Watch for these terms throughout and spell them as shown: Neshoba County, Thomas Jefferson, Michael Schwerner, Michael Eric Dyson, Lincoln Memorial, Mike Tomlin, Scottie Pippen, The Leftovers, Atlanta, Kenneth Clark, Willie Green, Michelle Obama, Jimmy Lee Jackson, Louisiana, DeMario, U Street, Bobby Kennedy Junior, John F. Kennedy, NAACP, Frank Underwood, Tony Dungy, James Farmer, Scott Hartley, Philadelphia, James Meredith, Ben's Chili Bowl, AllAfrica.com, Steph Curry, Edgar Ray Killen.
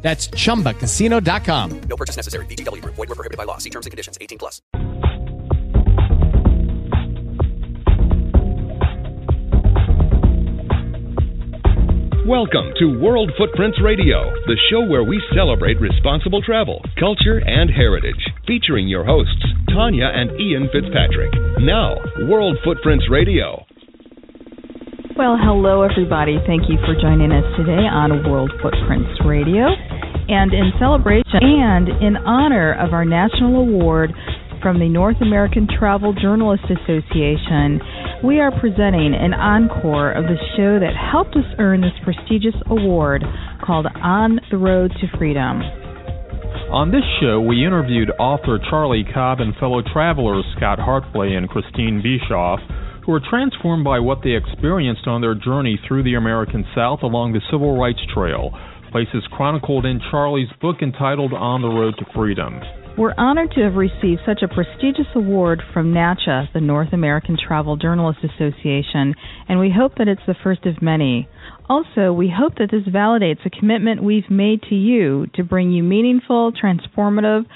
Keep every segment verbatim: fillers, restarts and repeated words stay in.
That's chumba casino dot com. No purchase necessary. V G W Group. Void where prohibited by law. See terms and conditions. eighteen plus. Welcome to World Footprints Radio, the show where we celebrate responsible travel, culture, and heritage. Featuring your hosts, Tanya and Ian Fitzpatrick. Now, World Footprints Radio. Well, hello, everybody. Thank you for joining us today on World Footprints Radio. And in celebration and in honor of our national award from the North American Travel Journalists Association, we are presenting an encore of the show that helped us earn this prestigious award called On the Road to Freedom. On this show, we interviewed author Charlie Cobb and fellow travelers Scott Hartley and Christine Bischoff, who were transformed by what they experienced on their journey through the American South along the Civil Rights Trail, places chronicled in Charlie's book entitled On the Road to Freedom. We're honored to have received such a prestigious award from NACHA, the North American Travel Journalists Association, and we hope that it's the first of many. Also, we hope that this validates a commitment we've made to you to bring you meaningful, transformative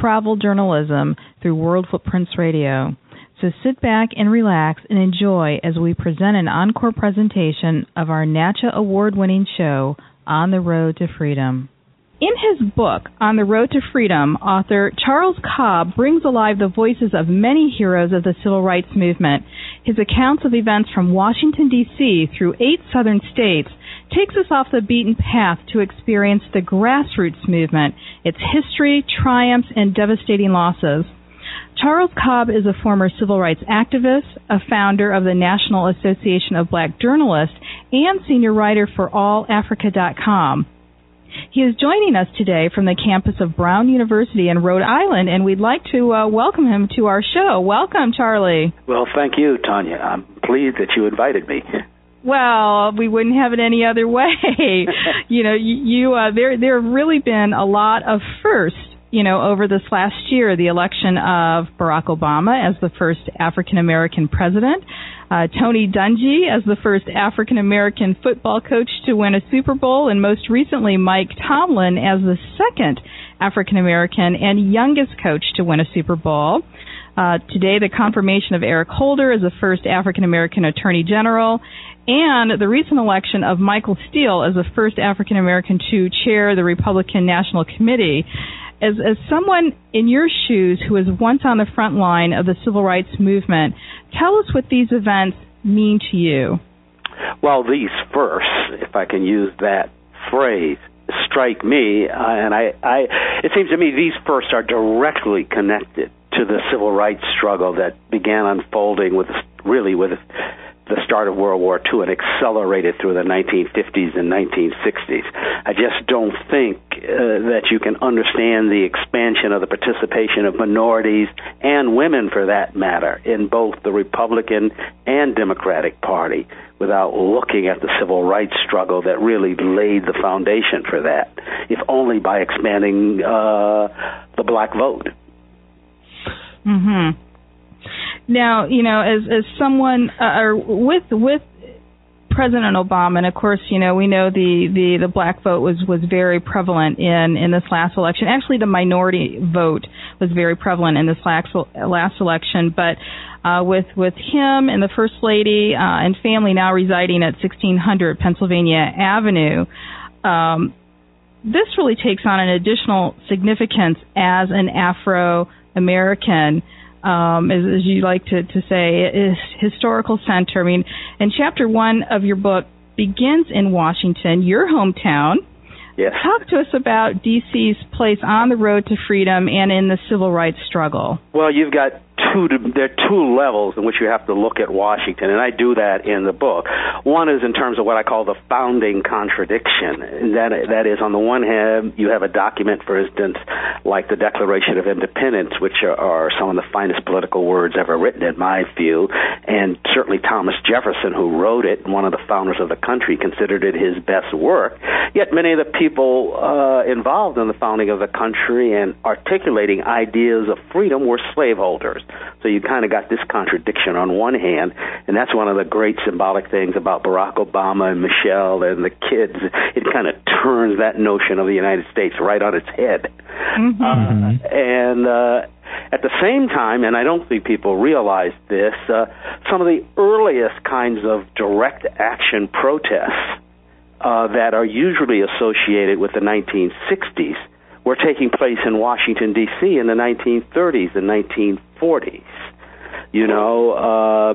travel journalism through World Footprints Radio. So sit back and relax and enjoy as we present an encore presentation of our NACHA award-winning show, On the Road to Freedom. In his book, On the Road to Freedom, author Charles Cobb brings alive the voices of many heroes of the Civil Rights Movement. His accounts of events from Washington, D C through eight southern states takes us off the beaten path to experience the grassroots movement, its history, triumphs, and devastating losses. Charles Cobb is a former civil rights activist, a founder of the National Association of Black Journalists, and senior writer for all africa dot com. He is joining us today from the campus of Brown University in Rhode Island, and we'd like to uh, welcome him to our show. Welcome, Charlie. Well, thank you, Tanya. I'm pleased that you invited me. Well, we wouldn't have it any other way. you know, you, you uh, there there have really been a lot of firsts. You know, over this last year, the election of Barack Obama as the first African-American president, uh, Tony Dungy as the first African-American football coach to win a Super Bowl, and most recently Mike Tomlin as the second African-American and youngest coach to win a Super Bowl. Uh, today, the confirmation of Eric Holder as the first African-American attorney general, and the recent election of Michael Steele as the first African-American to chair the Republican National Committee. As, as someone in your shoes who was once on the front line of the civil rights movement, tell us what these events mean to you. Well, these firsts, if I can use that phrase, strike me, uh, and I, I, it seems to me these firsts are directly connected to the civil rights struggle that began unfolding with really with the start of World War Two and accelerated through the nineteen fifties and nineteen sixties. I just don't think uh, that you can understand the expansion of the participation of minorities and women, for that matter, in both the Republican and Democratic Party without looking at the civil rights struggle that really laid the foundation for that, if only by expanding uh, the black vote. Mm-hmm. Now, you know, as as someone uh, or with with President Obama, and of course, you know, we know the, the, the black vote was, was very prevalent in, in this last election. Actually, the minority vote was very prevalent in this last, last election. But uh, with with him and the First Lady uh, and family now residing at sixteen hundred Pennsylvania Avenue, um, this really takes on an additional significance as an Afro-American. Um, as, as you like to, to say, is historical center. I mean, and chapter one of your book begins in Washington, your hometown. Yes. Talk to us about D C's place on the road to freedom and in the civil rights struggle. Well, you've got two there are two levels in which you have to look at Washington, and I do that in the book. One is in terms of what I call the founding contradiction. That that is, on the one hand, you have a document, for instance, like the Declaration of Independence, which are, are some of the finest political words ever written in my field, and certainly Thomas Jefferson, who wrote it, one of the founders of the country, considered it his best work. Yet many of the people uh, involved in the founding of the country and articulating ideas of freedom were slaveholders. So you kind of got this contradiction on one hand, and that's one of the great symbolic things about Barack Obama and Michelle and the kids. It kind of turns that notion of the United States right on its head. Mm-hmm. Uh, and uh, at the same time, and I don't think people realize this, uh, some of the earliest kinds of direct action protests uh, that are usually associated with the nineteen sixties were taking place in Washington, D C in the nineteen thirties and nineteen forties, you know, uh,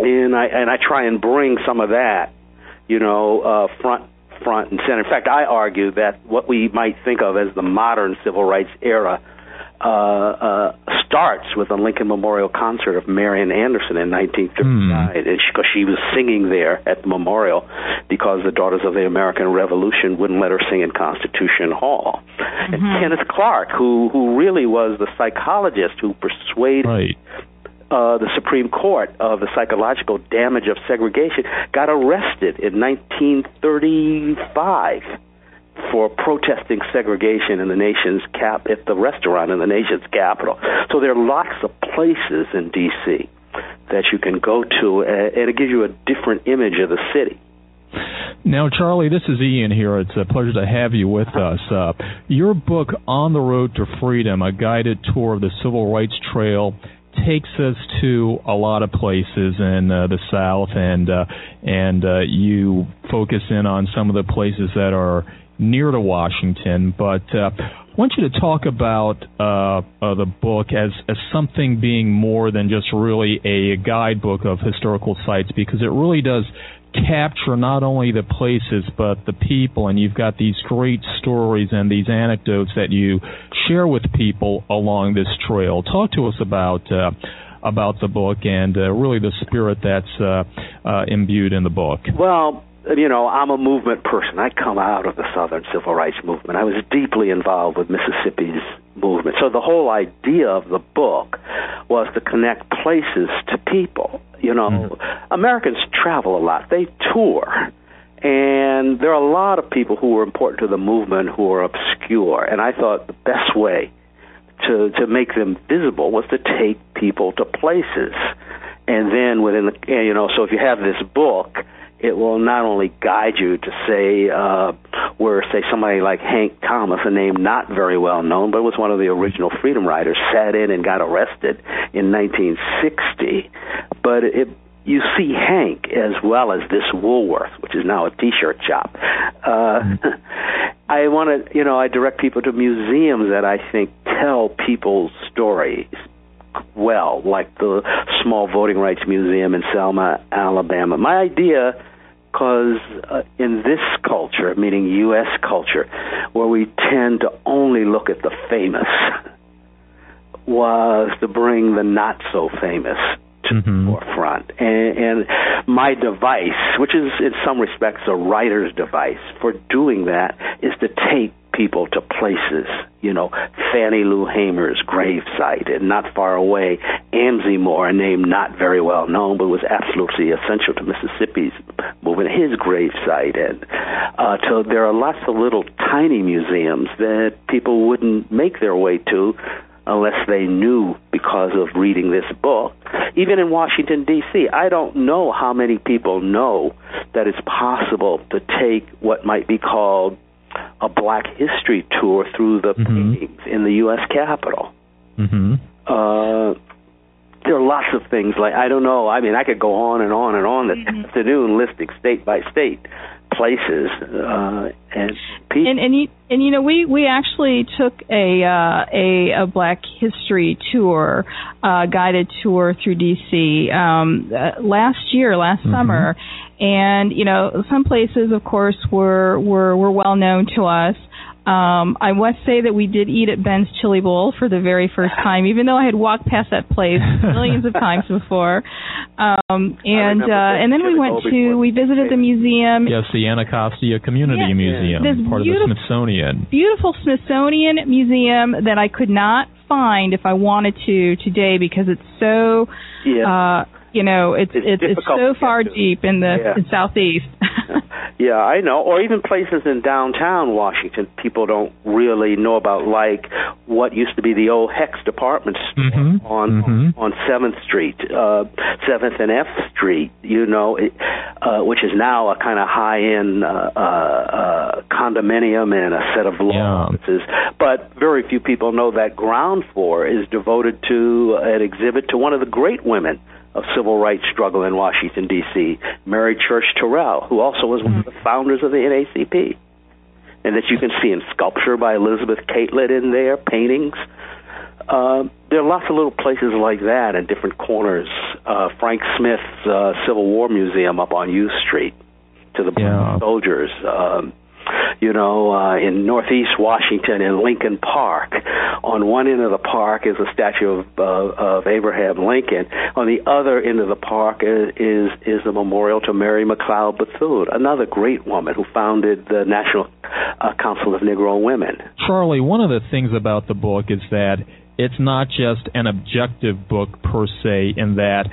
and I and I try and bring some of that, you know, uh, front front and center. In fact, I argue that what we might think of as the modern civil rights era uh, uh, starts with the Lincoln Memorial Concert of Marian Anderson in nineteen thirty-nine, because mm. she, she was singing there at the memorial because the Daughters of the American Revolution wouldn't let her sing in Constitution Hall. Mm-hmm. And Kenneth Clark, who, who really was the psychologist who persuaded right. Uh, the Supreme Court of the psychological damage of segregation, got arrested in nineteen thirty-five for protesting segregation in the nation's cap at the restaurant in the nation's capital. So there are lots of places in D C that you can go to, and it gives you a different image of the city. Now, Charlie, this is Ian here. It's a pleasure to have you with us. Uh, your book, On the Road to Freedom, A Guided Tour of the Civil Rights Trail, takes us to a lot of places in uh, the South, and uh, and uh, you focus in on some of the places that are near to Washington. But uh, I want you to talk about uh, uh, the book as, as something being more than just really a guidebook of historical sites, because it really does capture not only the places but the people, and you've got these great stories and these anecdotes that you share with people along this trail. Talk to us about uh, about the book and uh, really the spirit that's uh, uh, imbued in the book. Well, you know, I'm a movement person. I come out of the Southern Civil Rights Movement. I was deeply involved with Mississippi's movement. So the whole idea of the book was to connect places to people. You know, mm-hmm. Americans travel a lot. They tour. And there are a lot of people who were important to the movement who are obscure. And I thought the best way to, to make them visible was to take people to places. And then within the, you know, so if you have this book, it will not only guide you to, say, uh, where, say, somebody like Hank Thomas, a name not very well known, but was one of the original Freedom Riders, sat in and got arrested in nineteen sixty. But it, you see Hank as well as this Woolworth, which is now a T-shirt shop. Uh, I want to, you know, I direct people to museums that I think tell people's stories well, like the Small Voting Rights Museum in Selma, Alabama. My idea, because uh, in this culture, meaning U S culture, where we tend to only look at the famous, was to bring the not-so-famous to mm-hmm. the forefront. And, and my device, which is in some respects a writer's device for doing that, is to take people to places, you know, Fannie Lou Hamer's gravesite, and not far away, Amzie Moore, a name not very well known, but was absolutely essential to Mississippi's movement, his gravesite. And uh, so there are lots of little tiny museums that people wouldn't make their way to unless they knew because of reading this book. Even in Washington, D C, I don't know how many people know that it's possible to take what might be called a Black History tour through the mm-hmm. paintings in the U S Capitol. Mm-hmm. Uh, there are lots of things like, I don't know, I mean, I could go on and on and on this mm-hmm. afternoon listing state by state places uh, and people. And, and, you, and, you know, we, we actually took a, uh, a, a Black History tour, uh, guided tour through D C um, uh, last year, last mm-hmm. summer. And, you know, some places, of course, were, were, were well known to us. Um, I must say that we did eat at Ben's Chili Bowl for the very first time, even though I had walked past that place millions of times before. Um, and uh, and then we went to, we visited the museum. Yes, the Anacostia Community yeah, Museum, this part of the Smithsonian. Beautiful Smithsonian Museum that I could not find if I wanted to today because it's so, yeah. uh, you know, it's it's, it's, it's so far to. deep in the yeah. in southeast. Yeah, I know. Or even places in downtown Washington people don't really know about, like what used to be the old Hex department store mm-hmm. on, mm-hmm. on seventh Street, uh, seventh and F Street, you know, it, uh, which is now a kind of high-end uh, uh, condominium and a set of law offices. Yeah. But very few people know that ground floor is devoted to an exhibit to one of the great women of civil rights struggle in Washington, D C, Mary Church Terrell, who also was one of the founders of the N double A C P. And that you can see in sculpture by Elizabeth Catlett in there, paintings. Uh, there are lots of little places like that in different corners. Uh, Frank Smith's uh, Civil War Museum up on U Street to the yeah. soldiers. Um, you know, uh, in Northeast Washington in Lincoln Park, on one end of the park is a statue of, uh, of Abraham Lincoln. On the other end of the park is is, is a memorial to Mary McLeod Bethune, another great woman who founded the National uh, Council of Negro Women. Charlie, one of the things about the book is that it's not just an objective book per se in that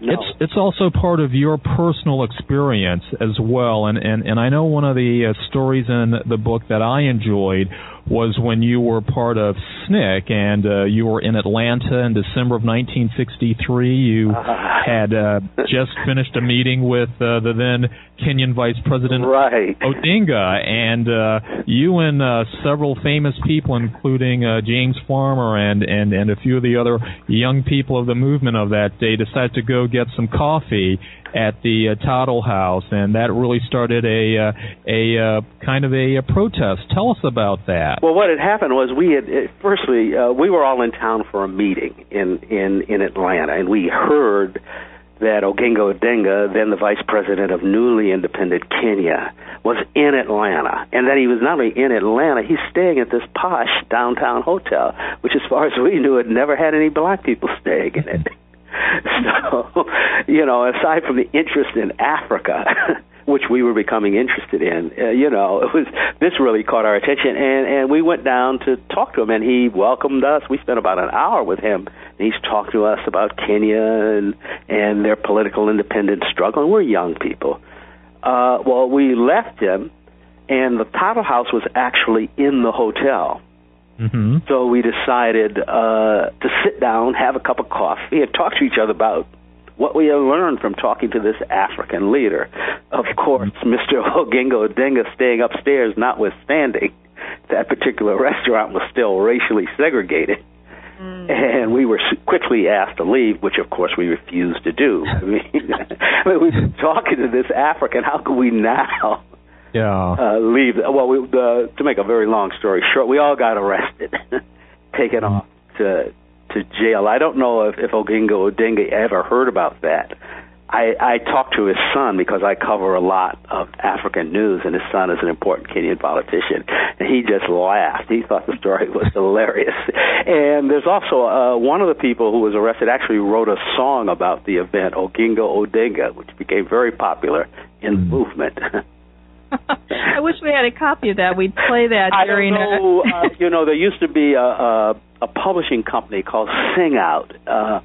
No. It's it's also part of your personal experience as well, and, and, and I know one of the uh, stories in the book that I enjoyed was when you were part of S N C C, and uh, you were in Atlanta in December of nineteen sixty-three. You uh-huh. had uh, just finished a meeting with uh, the then Kenyan Vice President right. Odinga, and uh, you and uh, several famous people, including uh, James Farmer and, and, and a few of the other young people of the movement of that day, decided to go get some coffee at the uh, Tottle House, and that really started a uh, a uh, kind of a, a protest. Tell us about that. Well, what had happened was we had firstly uh, we were all in town for a meeting in in, in Atlanta, and we heard that Oginga Odinga, then the vice president of newly independent Kenya, was in Atlanta, and that he was not only in Atlanta, he's staying at this posh downtown hotel, which, as far as we knew, had never had any black people staying in it. So, you know, aside from the interest in Africa, which we were becoming interested in, uh, you know, it was this really caught our attention, and, and we went down to talk to him, and he welcomed us. We spent about an hour with him, and he's talked to us about Kenya and, and their political independence struggle, and we're young people. Uh, well, we left him, and the Tottle House was actually in the hotel. Mm-hmm. So we decided uh, to sit down, have a cup of coffee, and talk to each other about what we had learned from talking to this African leader. Of course, Mister Oginga Odinga staying upstairs, notwithstanding, that particular restaurant was still racially segregated. Mm. And we were quickly asked to leave, which, of course, we refused to do. I mean, I mean we've been talking to this African. How could we now... Yeah. Uh, leave. Well, we, uh, to make a very long story short, we all got arrested, taken uh-huh. off to to jail. I don't know if, if Oginga Odinga ever heard about that. I, I talked to his son because I cover a lot of African news, and his son is an important Kenyan politician. And he just laughed. He thought the story was hilarious. And there's also uh, one of the people who was arrested actually wrote a song about the event, Oginga Odinga, which became very popular in mm. the movement. I wish we had a copy of that. We'd play that during. I don't know, uh, you know, there used to be a, a, a publishing company called Sing Out, uh,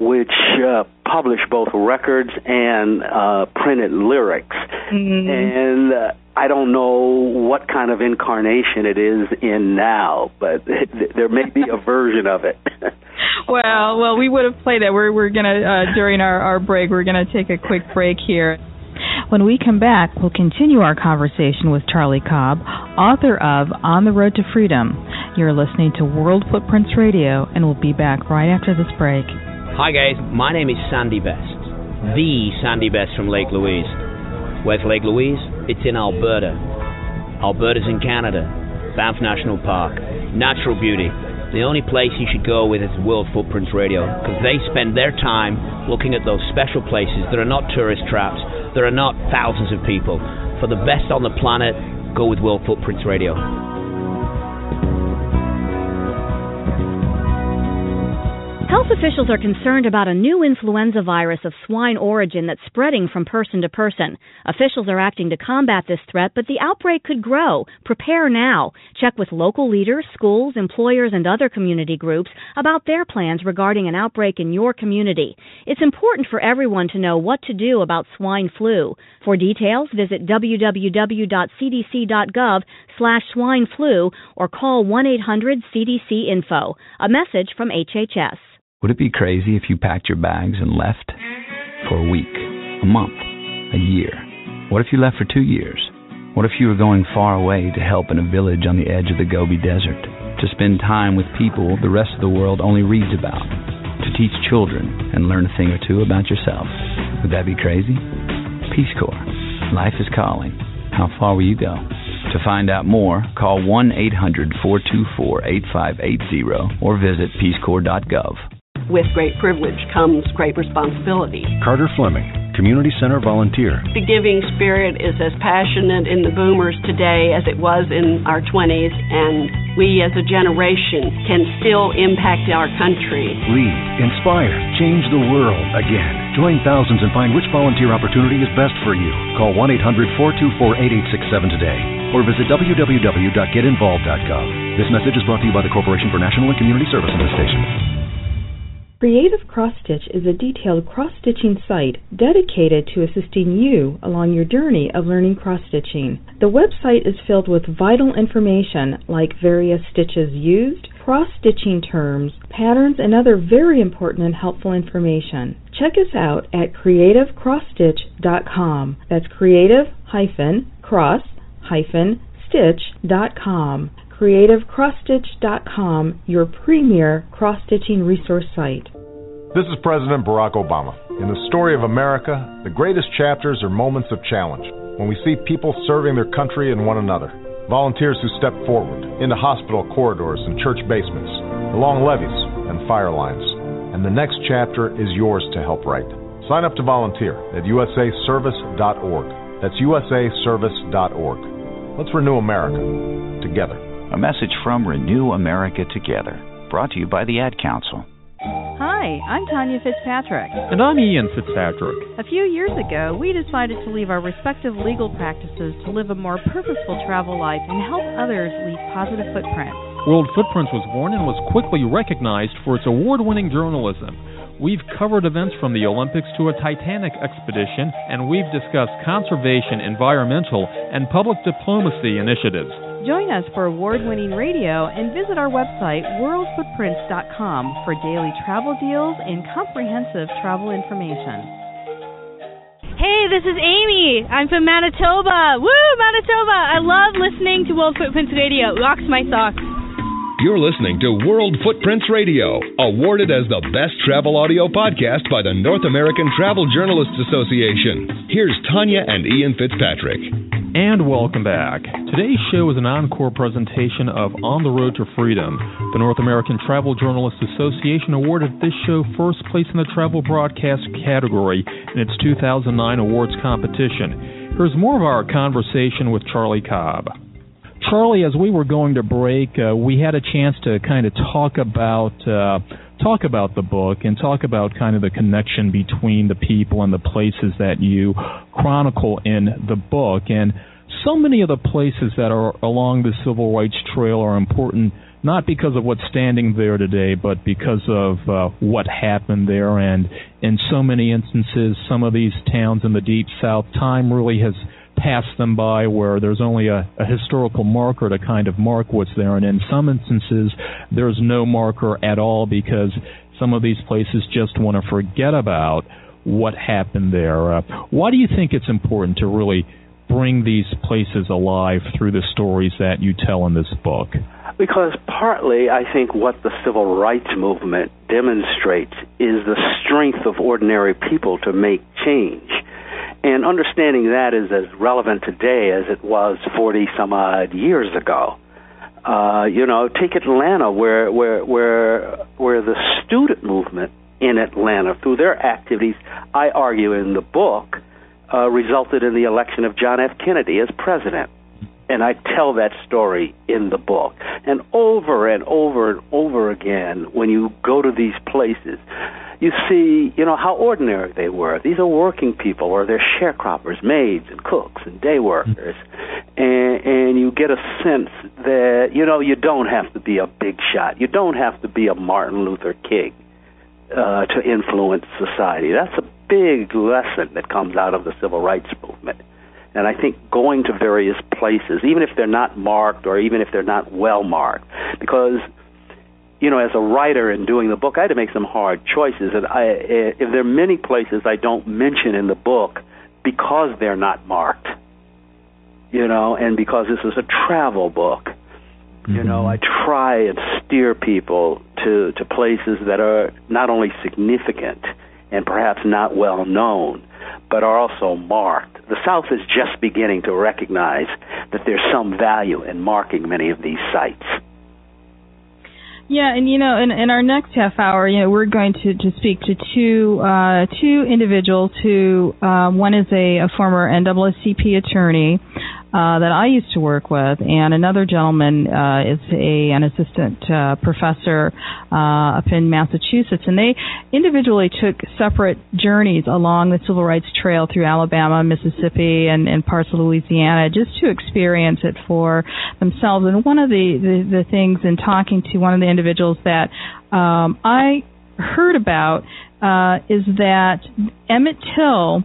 which uh, published both records and uh, printed lyrics. Mm-hmm. And uh, I don't know what kind of incarnation it is in now, but it, there may be a version of it. well, well, we would have played that. We're we're gonna uh, during our, our break. We're gonna take a quick break here. When we come back, we'll continue our conversation with Charlie Cobb, author of On the Road to Freedom. You're listening to World Footprints Radio, and we'll be back right after this break. Hi, guys. My name is Sandy Best, the Sandy Best from Lake Louise. Where's Lake Louise? It's in Alberta. Alberta's in Canada. Banff National Park. Natural beauty. The only place you should go with is World Footprints Radio, because they spend their time looking at those special places that are not tourist traps, that are not thousands of people. For the best on the planet, go with World Footprints Radio. Health officials are concerned about a new influenza virus of swine origin that's spreading from person to person. Officials are acting to combat this threat, but the outbreak could grow. Prepare now. Check with local leaders, schools, employers, and other community groups about their plans regarding an outbreak in your community. It's important for everyone to know what to do about swine flu. For details, visit w w w dot c d c dot gov slash swine flu or call one eight hundred C D C info. A message from H H S. Would it be crazy if you packed your bags and left? For a week, a month, a year? What if you left for two years? What if you were going far away to help in a village on the edge of the Gobi Desert? To spend time with people the rest of the world only reads about? To teach children and learn a thing or two about yourself? Would that be crazy? Peace Corps. Life is calling. How far will you go? To find out more, call one eight hundred four two four eight five eight zero or visit peace corps dot gov. With great privilege comes great responsibility. Carter Fleming, Community Center volunteer. The giving spirit is as passionate in the boomers today as it was in our twenties, and we as a generation can still impact our country. Lead, inspire, change the world again. Join thousands and find which volunteer opportunity is best for you. Call one eight hundred four two four eight eight six seven today or visit w w w dot get involved dot gov. This message is brought to you by the Corporation for National and Community Service in this station. Creative Cross-Stitch is a detailed cross-stitching site dedicated to assisting you along your journey of learning cross-stitching. The website is filled with vital information like various stitches used, cross-stitching terms, patterns, and other very important and helpful information. Check us out at creative cross stitch dot com. That's creative cross stitch dot com. creative cross stitch dot com, your premier cross-stitching resource site. This is President Barack Obama. In the story of America, the greatest chapters are moments of challenge, when we see people serving their country and one another. Volunteers who step forward into hospital corridors and church basements, along levees and fire lines. And the next chapter is yours to help write. Sign up to volunteer at u s a service dot org. That's u s a service dot org. Let's renew America together. A message from Renew America Together, brought to you by the Ad Council. Hi, I'm Tanya Fitzpatrick. And I'm Ian Fitzpatrick. A few years ago, we decided to leave our respective legal practices to live a more purposeful travel life and help others leave positive footprints. World Footprints was born and was quickly recognized for its award-winning journalism. We've covered events from the Olympics to a Titanic expedition, and we've discussed conservation, environmental, and public diplomacy initiatives. Join us for award-winning radio and visit our website, world footprints dot com, for daily travel deals and comprehensive travel information. Hey, this is Amy. I'm from Manitoba. Woo, Manitoba! I love listening to World Footprints Radio. It rocks my socks. You're listening to World Footprints Radio, awarded as the best travel audio podcast by the North American Travel Journalists Association. Here's Tanya and Ian Fitzpatrick. And welcome back. Today's show is an encore presentation of On the Road to Freedom. The North American Travel Journalists Association awarded this show first place in the travel broadcast category in its two thousand nine awards competition. Here's more of our conversation with Charlie Cobb. Charlie, as we were going to break, uh, we had a chance to kind of talk about uh, talk about the book and talk about kind of the connection between the people and the places that you chronicle in the book. And so many of the places that are along the Civil Rights Trail are important, not because of what's standing there today, but because of uh, what happened there. And in so many instances, some of these towns in the Deep South, time really has passed them by where there's only a, a historical marker to kind of mark what's there. And in some instances, there's no marker at all because some of these places just want to forget about what happened there. Uh, why do you think it's important to really bring these places alive through the stories that you tell in this book? Because partly, I think what the civil rights movement demonstrates is the strength of ordinary people to make change. And understanding that is as relevant today as it was forty-some-odd years ago. Uh, you know, take Atlanta, where where where where the student movement in Atlanta, through their activities, I argue in the book, uh, resulted in the election of John F. Kennedy as president. And I tell that story in the book. And over and over and over again, when you go to these places, you see, you know, how ordinary they were. These are working people, or they're sharecroppers, maids and cooks and day workers. And, and you get a sense that, you know, you don't have to be a big shot. You don't have to be a Martin Luther King uh, to influence society. That's a big lesson that comes out of the Civil Rights Movement. And I think going to various places, even if they're not marked or even if they're not well marked, because, you know, as a writer and doing the book, I had to make some hard choices. And I, if there are many places I don't mention in the book because they're not marked, you know, and because this is a travel book, mm-hmm. you know, I try and steer people to, to places that are not only significant and perhaps not well known, but are also marked. The South is just beginning to recognize that there's some value in marking many of these sites. Yeah, and you know, in, in our next half hour, you know, we're going to, to speak to two uh, two individuals who uh, one is a, a former N double A C P attorney uh, that I used to work with, and another gentleman uh, is a an assistant uh, professor uh, up in Massachusetts, and they individually took separate journeys along the Civil Rights Trail through Alabama, Mississippi, and, and parts of Louisiana just to experience it for themselves. And one of the, the, the things in talking to one of the individuals that um, I heard about uh, is that Emmett Till,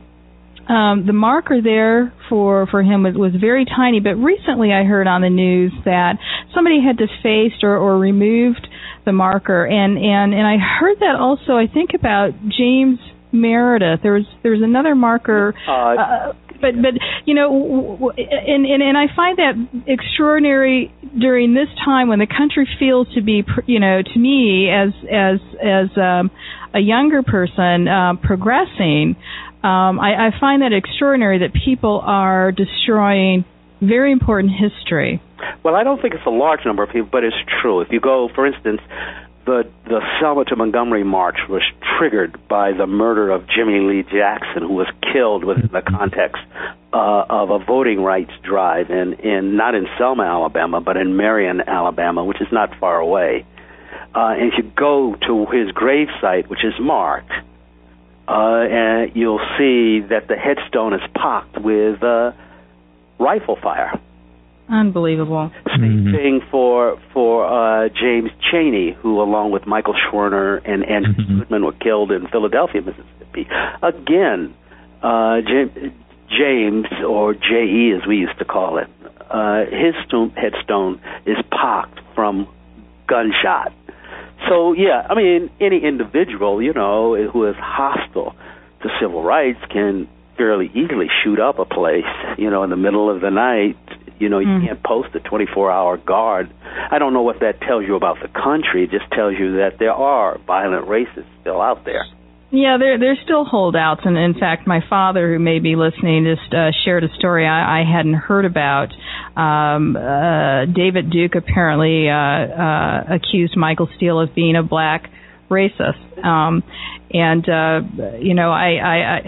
um, the marker there for, for him was, was very tiny, but recently I heard on the news that somebody had defaced or, or removed the marker, and, and, and I heard that also, I think, about James Meredith. There was, there was another marker... Uh, uh, But, but you know, and, and, and I find that extraordinary during this time when the country feels to be, you know, to me as as as um, a younger person uh, progressing, um, I, I find that extraordinary that people are destroying very important history. Well, I don't think it's a large number of people, but it's true. If you go, for instance, the the Selma to Montgomery march was triggered by the murder of Jimmy Lee Jackson, who was killed within the context uh, of a voting rights drive, in, in not in Selma, Alabama, but in Marion, Alabama, which is not far away. Uh, and if you go to his gravesite, which is marked, uh, and you'll see that the headstone is pocked with uh, rifle fire. Unbelievable. Same thing for for uh, James Chaney, who, along with Michael Schwerner and Andrew mm-hmm. Goodman, were killed in Philadelphia, Mississippi. Again, uh, J- James, or J E as we used to call it, uh, his st- headstone is pocked from gunshot. So, yeah, I mean, any individual, you know, who is hostile to civil rights can fairly easily shoot up a place, you know, in the middle of the night. You know, you mm. can't post a twenty-four hour guard. I don't know what that tells you about the country. It just tells you that there are violent racists still out there. Yeah, there there's still holdouts. And, in fact, my father, who may be listening, just uh, shared a story I, I hadn't heard about. Um, uh, David Duke apparently uh, uh, accused Michael Steele of being a black racist. Um, and, uh, you know, I... I, I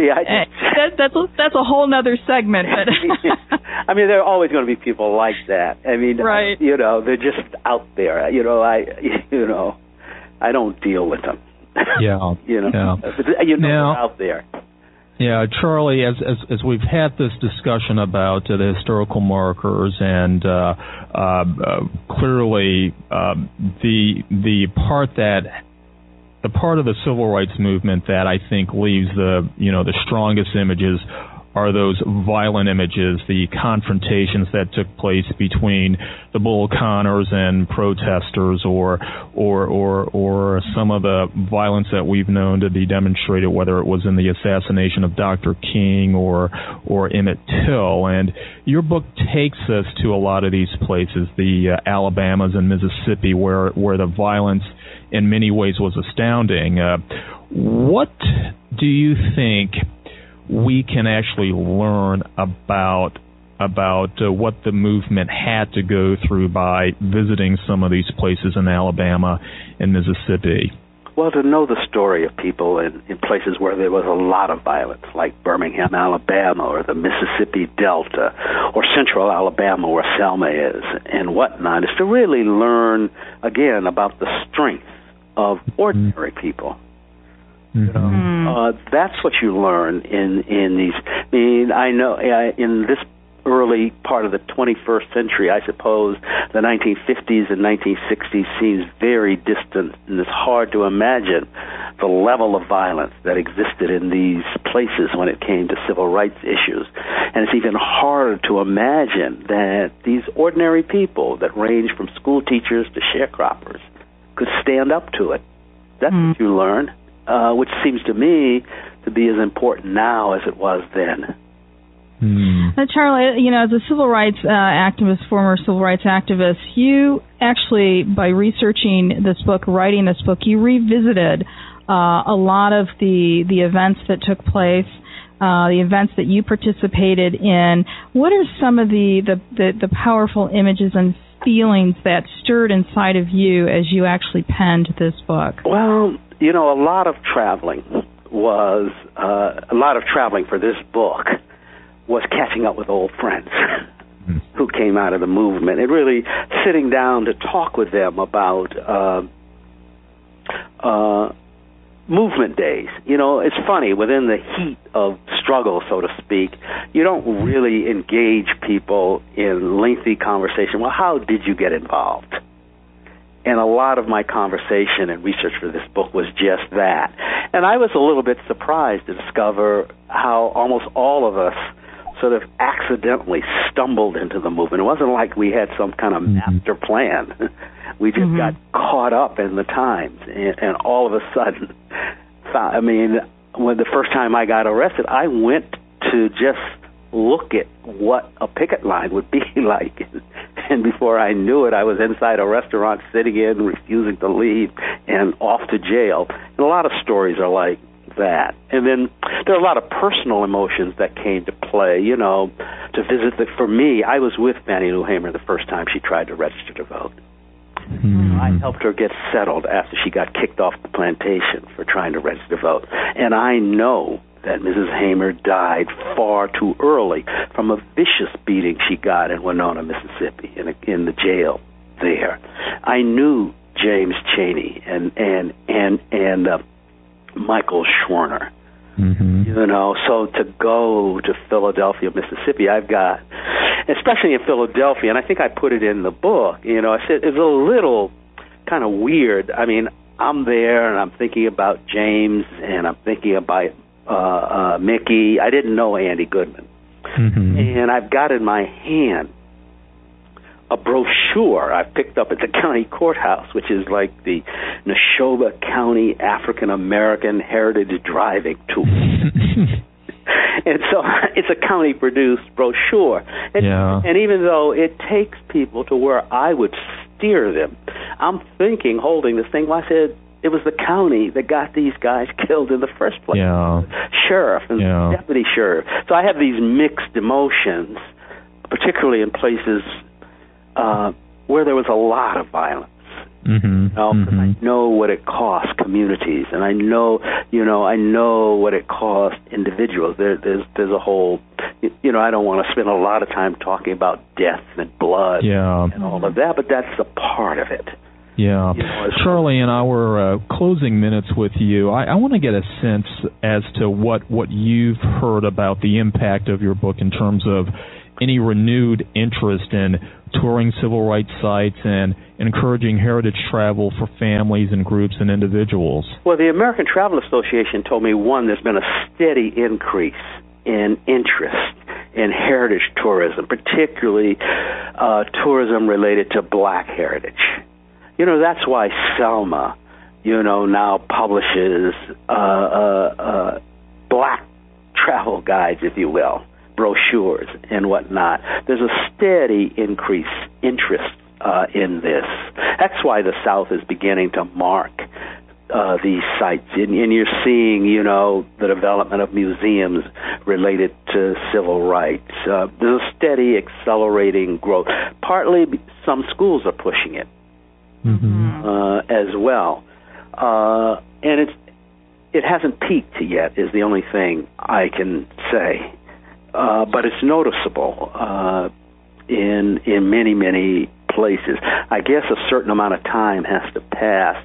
Yeah, that, that's a, that's a whole other segment. But I mean, there are always going to be people like that. I mean, right. uh, you know, they're just out there. You know, I, you know, I don't deal with them. Yeah, you know, yeah. you know, now, they're out there. Yeah, Charlie, as as as we've had this discussion about uh, the historical markers and uh, uh, uh, clearly uh, the the part that. The part of the civil rights movement that I think leaves the, you know, the strongest images are those violent images, the confrontations that took place between the Bull Connors and protesters, or or or or some of the violence that we've known to be demonstrated, whether it was in the assassination of Doctor King or or Emmett Till. And your book takes us to a lot of these places, the uh, Alabamas and Mississippi, where where the violence in many ways was astounding. Uh, what do you think we can actually learn about about uh, what the movement had to go through by visiting some of these places in Alabama and Mississippi? Well, to know the story of people in, in places where there was a lot of violence, like Birmingham, Alabama, or the Mississippi Delta, or central Alabama where Selma is, and whatnot, is to really learn, again, about the strength of ordinary people. You know, mm-hmm. uh, that's what you learn in, in these. I mean, I know uh, in this early part of the twenty-first century, I suppose, the nineteen fifties and nineteen sixties seems very distant, and it's hard to imagine the level of violence that existed in these places when it came to civil rights issues. And it's even harder to imagine that these ordinary people that range from school teachers to sharecroppers could stand up to it. That's mm-hmm. what you learn, uh, which seems to me to be as important now as it was then. Mm. Now, Charlie, you know, as a civil rights uh, activist, former civil rights activist, you actually, by researching this book, writing this book, you revisited uh, a lot of the, the events that took place, uh, the events that you participated in. What are some of the, the, the, the powerful images and feelings that stirred inside of you as you actually penned this book? Well, you know, a lot of traveling was, uh, a lot of traveling for this book was catching up with old friends who came out of the movement, and really sitting down to talk with them about uh, uh, movement days. You know, it's funny, within the heat of struggle, so to speak, you don't really engage people in lengthy conversation. Well, how did you get involved? And a lot of my conversation and research for this book was just that. And I was a little bit surprised to discover how almost all of us sort of accidentally stumbled into the movement. It wasn't like we had some kind of master plan. We just mm-hmm. got caught up in the times, and, and all of a sudden, I mean, when the first time I got arrested, I went to just look at what a picket line would be like, and before I knew it, I was inside a restaurant, sitting in, refusing to leave, and off to jail. And a lot of stories are like that. And then there are a lot of personal emotions that came to play, you know, to visit the, for me, I was with Fannie Lou Hamer the first time she tried to register to vote. Mm-hmm. I helped her get settled after she got kicked off the plantation for trying to register to vote. And I know that Missus Hamer died far too early from a vicious beating she got in Winona, Mississippi, in, a, in the jail there. I knew James Chaney and, and, and, and, uh, Michael Schwerner, mm-hmm. you know, so to go to Philadelphia, Mississippi, I've got, especially in Philadelphia, and I think I put it in the book, you know, I said it's a little kind of weird. I mean, I'm there, and I'm thinking about James, and I'm thinking about uh, uh, Mickey. I didn't know Andy Goodman. Mm-hmm. And I've got in my hand a brochure I picked up at the county courthouse, which is like the Neshoba County African American Heritage Driving Tool. And so it's a county-produced brochure. And, yeah. and even though it takes people to where I would steer them, I'm thinking, holding this thing, well, I said, it was the county that got these guys killed in the first place. Yeah. Sheriff and yeah. deputy sheriff. So I have these mixed emotions, particularly in places Uh, where there was a lot of violence. Mm-hmm. You know, mm-hmm. I know what it cost communities, and I know, you know, I know what it cost individuals. There, there's, there's a whole, you know, I don't want to spend a lot of time talking about death and blood yeah. and all of that, but that's a part of it. Yeah. You know, Charlie, in our uh, closing minutes with you, I, I want to get a sense as to what, what you've heard about the impact of your book in terms of any renewed interest in touring civil rights sites and encouraging heritage travel for families and groups and individuals. Well, the American Travel Association told me, one, there's been a steady increase in interest in heritage tourism, particularly uh, tourism related to black heritage. You know, that's why Selma, you know, now publishes uh, uh, uh, black travel guides, if you will, brochures and whatnot. There's a steady increase interest uh, in this. That's why the South is beginning to mark uh, these sites, and, and you're seeing, you know, the development of museums related to civil rights. Uh, there's a steady, accelerating growth. Partly, some schools are pushing it mm-hmm. uh, as well. Uh, and it's it hasn't peaked yet is the only thing I can say. Uh, but it's noticeable uh, in in many, many places. I guess a certain amount of time has to pass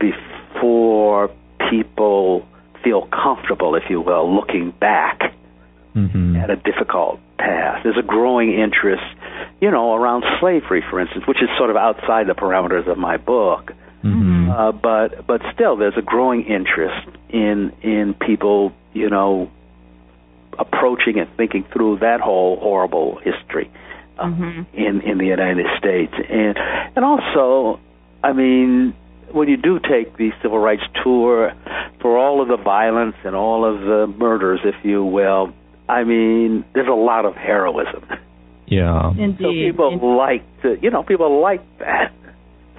before people feel comfortable, if you will, looking back mm-hmm. at a difficult past. There's a growing interest, you know, around slavery, for instance, which is sort of outside the parameters of my book. Mm-hmm. Uh, but but still, there's a growing interest in in people, you know, approaching and thinking through that whole horrible history uh, mm-hmm. in in the United States, and and also, I mean, when you do take the civil rights tour, for all of the violence and all of the murders, if you will, I mean, there's a lot of heroism. Yeah, indeed. So people indeed. like to, you know, people like that.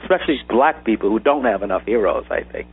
Especially black people who don't have enough heroes, I think.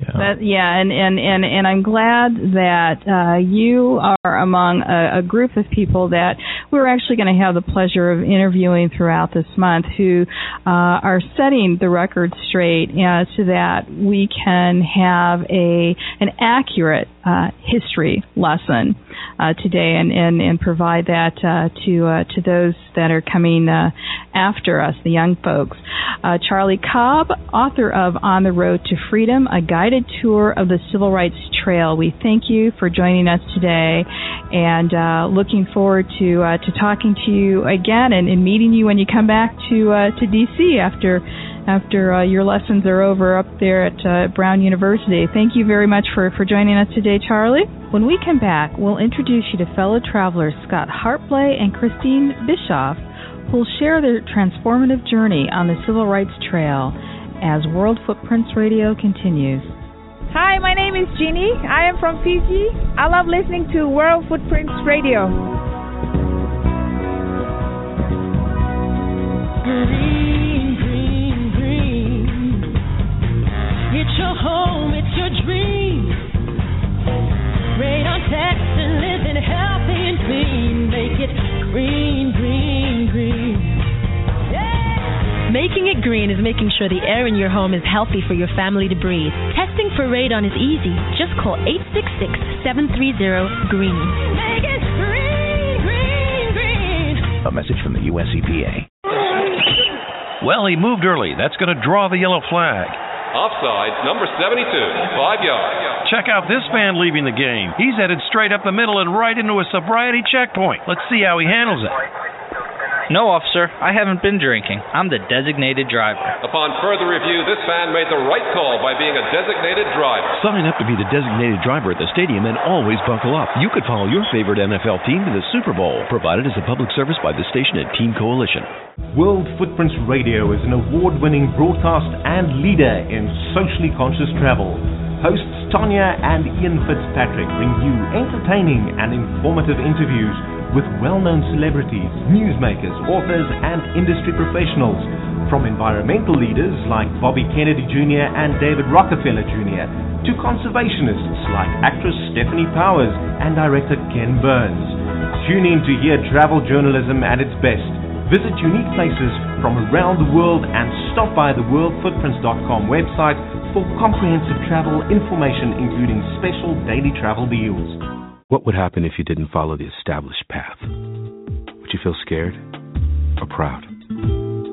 Yeah, that, yeah and, and, and, and I'm glad that uh, you are among a, a group of people that we're actually going to have the pleasure of interviewing throughout this month who uh, are setting the record straight uh, so that we can have a an accurate uh, history lesson uh, today and, and, and provide that uh, to uh, to those that are coming uh, after us, the young folks. Uh, Charlie Cobb, author of On the Road to Freedom, A Guided Tour of the Civil Rights Trail. We thank you for joining us today and uh, looking forward to uh, to talking to you again and, and meeting you when you come back to uh, to D C after after uh, your lessons are over up there at uh, Brown University. Thank you very much for, for joining us today, Charlie. When we come back, we'll introduce you to fellow travelers Scott Hartley and Christine Bischoff, who'll share their transformative journey on the Civil Rights Trail as World Footprints Radio continues. Hi, my name is Jeannie. I am from Fiji. I love listening to World Footprints Radio. Green, green, green. It's your home, it's your dream. Rain on tax and living healthy and clean. Make it green, green, green. Making it green is making sure the air in your home is healthy for your family to breathe. Testing for radon is easy. Just call eight six six, seven three zero, green. Make it green, green, green. A message from the U S E P A. Well, he moved early. That's going to draw the yellow flag. Offside, number seventy-two, five yards. Check out this man leaving the game. He's headed straight up the middle and right into a sobriety checkpoint. Let's see how he handles it. No, officer, I haven't been drinking. I'm the designated driver. Upon further review, this fan made the right call by being a designated driver. Sign up to be the designated driver at the stadium and always buckle up. You could follow your favorite N F L team to the Super Bowl, provided as a public service by the station and Team Coalition. World Footprints Radio is an award-winning broadcast and leader in socially conscious travel. Hosts Tanya and Ian Fitzpatrick bring you entertaining and informative interviews with well-known celebrities, newsmakers, authors, and industry professionals, from environmental leaders like Bobby Kennedy Junior and David Rockefeller Junior, to conservationists like actress Stephanie Powers and director Ken Burns. Tune in to hear travel journalism at its best. Visit unique places from around the world and stop by the world footprints dot com website for comprehensive travel information, including special daily travel deals. What would happen if you didn't follow the established path? Would you feel scared or proud?